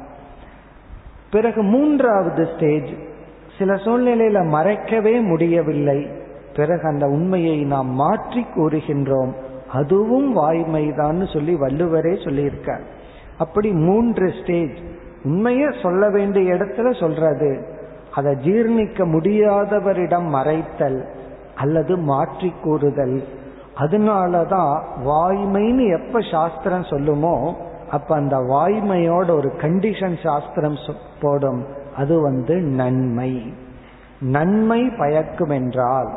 பிறகு மூன்றாவது ஸ்டேஜ், சில சூழ்நிலையில மறைக்கவே முடியவில்லை, பிறகு அந்த உண்மையை நாம் மாற்றி கூறுகின்றோம், அதுவும் வாய்மைதான் சொல்லி வள்ளுவரே சொல்லியிருக்கார். அப்படி மூன்று ஸ்டேஜ். உண்மையை சொல்ல வேண்டிய இடத்துல சொல்றது, அதை ஜீர்ணிக்க முடியாதவரிடம் மறைத்தல் அல்லது மாற்றி கூறுதல். அதனாலதான் வாய்மைன்னு எப்ப சாஸ்திரம் சொல்லுமோ அப்ப அந்த வாய்மையோட ஒரு கண்டிஷன் சாஸ்திரம் போடும், அது வந்து நன்மை. நன்மை பயக்கும் என்றால்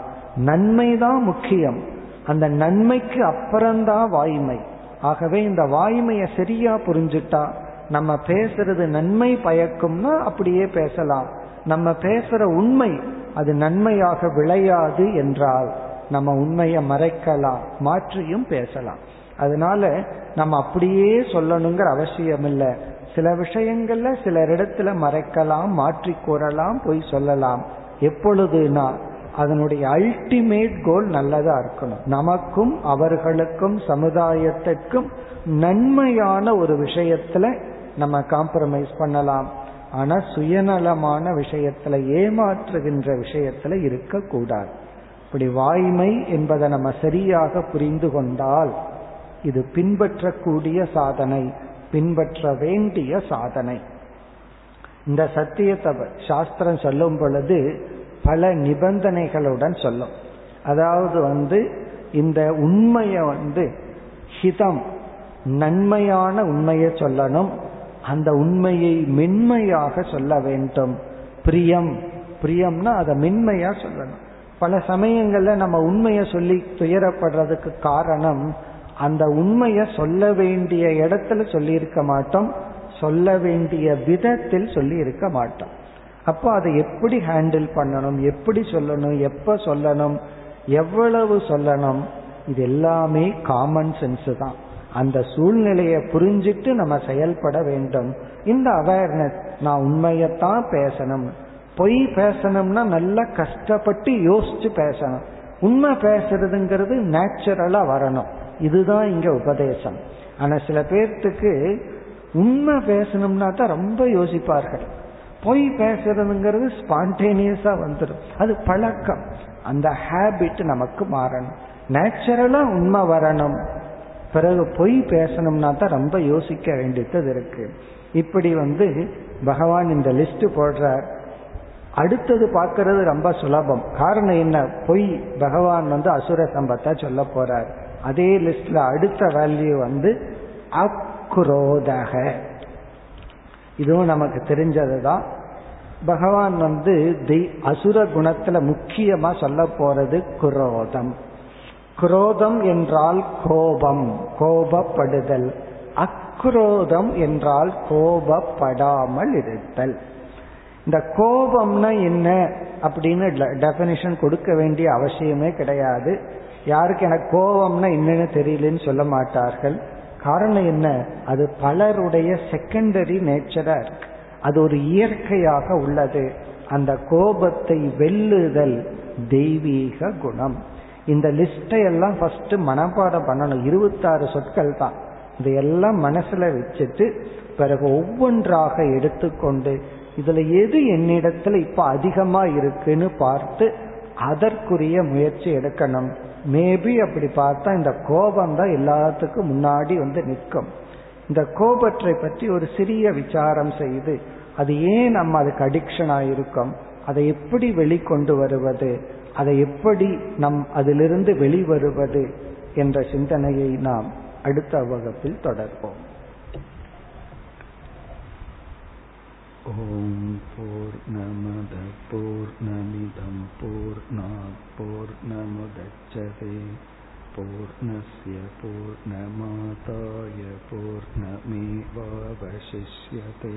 நன்மைதான் முக்கியம், அந்த நன்மைக்கு அப்புறம்தான் வாய்மை. ஆகவே இந்த வாய்மையை சரியா புரிஞ்சுட்டா நம்ம பேசுறது நன்மை பயக்கும்னா அப்படியே பேசலாம், நம்ம பேசுற உண்மை அது நன்மையாக விளையாது என்றால் நம்ம உண்மையை மறைக்கலாம், மாற்றியும் பேசலாம். அதனால நம்ம அப்படியே சொல்லணுங்கிற அவசியம் இல்லை. சில விஷயங்கள்ல சில இடத்துல மறைக்கலாம், மாற்றி கூறலாம், போய் சொல்லலாம். எப்பொழுதுனா அதனுடைய அல்டிமேட் கோல் நல்லதா இருக்கணும், நமக்கும் அவர்களுக்கும் சமுதாயத்திற்கும் நன்மையான ஒரு விஷயத்துல நம்ம காம்ப்ரமைஸ் பண்ணலாம், ஆனா சுயநலமான விஷயத்துல, ஏமாற்றுகின்ற விஷயத்துல இருக்கக்கூடாது. இப்படி வாய்மை என்பதை நம்ம சரியாக புரிந்து கொண்டால் இது பின்பற்றக்கூடிய சாதனை, பின்பற்ற வேண்டிய சாதனை. இந்த சத்தியத்தை சாஸ்திரம் சொல்லும் பொழுது பல நிபந்தனைகளுடன் சொல்லும். அதாவது வந்து இந்த உண்மையை வந்து ஹிதம், நன்மையான உண்மையை சொல்லணும், அந்த உண்மையை மென்மையாக சொல்ல வேண்டும். பிரியம், பிரியம்னா அதை மென்மையா சொல்லணும். பல சமயங்கள்ல நம்ம உண்மையை சொல்லி துயரப்படுறதுக்கு காரணம், அந்த உண்மையை சொல்ல வேண்டிய இடத்துல சொல்லி இருக்க மாட்டோம், சொல்ல வேண்டிய விதத்தில் சொல்லி இருக்க மாட்டோம். அப்போ அதை எப்படி ஹேண்டில் பண்ணணும், எப்படி சொல்லணும், எப்ப சொல்லணும், எவ்வளவு சொல்லணும், இது எல்லாமே காமன் சென்ஸ் தான். அந்த சூழ்நிலையை புரிஞ்சிட்டு நம்ம செயல்பட வேண்டும். இந்த அவேர்னஸ், நான் உண்மையத்தான் பேசணும். பொய் பேசணும்னா நல்லா கஷ்டப்பட்டு யோசிச்சு பேசணும். உண்மை பேசுறதுங்கிறது நேச்சுரலா வரணும். இதுதான் இங்க உபதேசம். ஆனா சில பேர்த்துக்கு உண்மை பேசணும்னா தான் ரொம்ப யோசிப்பார்கள், பொய் பேசுறதுங்கிறது ஸ்பான்டேனியஸா வந்துடும். அது பழக்கம், அந்த ஹேபிட் நமக்கு மாறணும். நேச்சுரலா உண்மை வரணும், பிறகு பொய் பேசணும்னா தான் ரொம்ப யோசிக்க வேண்டியது இருக்கு. இப்படி வந்து பகவான் இந்த லிஸ்ட் போடுறார். அடுத்தது பார்க்கறது ரொம்ப சுலபம். காரணம் என்ன, பொய் பகவான் வந்து அசுர சம்பத்தா சொல்ல போறார். அதே லிஸ்ட்ல அடுத்த வேல்யூ வந்து அக்ரோதக, இதுவும் நமக்கு தெரிஞ்சதுதான். பகவான் வந்து தி அசுர குணத்துல முக்கியமா சொல்ல போறது குரோதம். குரோதம் என்றால் கோபம், கோபப்படுதல். அக்ரோதம் என்றால் கோபப்படாமல் இருத்தல். இந்த கோபம்னா என்ன அப்படின்னு டெஃபினிஷன் கொடுக்க வேண்டிய அவசியமே கிடையாது. யாருக்கு எனக்கு கோபம்னா என்னன்னு தெரியலன்னு சொல்ல மாட்டார்கள். காரணம் என்ன, அது பலருடைய செகண்டரி நேச்சரா இருக்கு, அது ஒரு இயற்கையாக உள்ளது. அந்த கோபத்தை வெல்லுதல் தெய்வீக குணம். இந்த லிஸ்டை எல்லாம் ஃபர்ஸ்ட் மனப்பாடம் பண்ணணும். இருபத்தாறு சொற்கள் தான், இதையெல்லாம் மனசுல வச்சுட்டு பிறகு ஒவ்வொன்றாக எடுத்துக்கொண்டு இதுல எது என்னிடத்துல இப்ப அதிகமா இருக்குன்னு பார்த்து அதற்குரிய முயற்சி எடுக்கணும். மேபி அப்படி பார்த்தா இந்த கோபம் தான் எல்லாத்துக்கும் முன்னாடி வந்து நிற்கும். இந்த கோபத்தை பற்றி ஒரு சிறிய விசாரம் செய்து அது ஏன் நம்ம அதுக்கு அடிக்ஷன் ஆயிருக்கும், அதை எப்படி வெளிக்கொண்டு வருவது, அதை எப்படி நம் அதிலிருந்து வெளிவருவது என்ற சிந்தனையை நாம் அடுத்த வகுப்பில் தொடர்வோம். ஓம் பூர்ணமத பூர்ணமிதம் பூர்ணாத் பூர்ணமுதச்யதே பூர்ணஸ்ய பூர்ணமாதாய பூர்ணமேவாவசிஷ்யதே.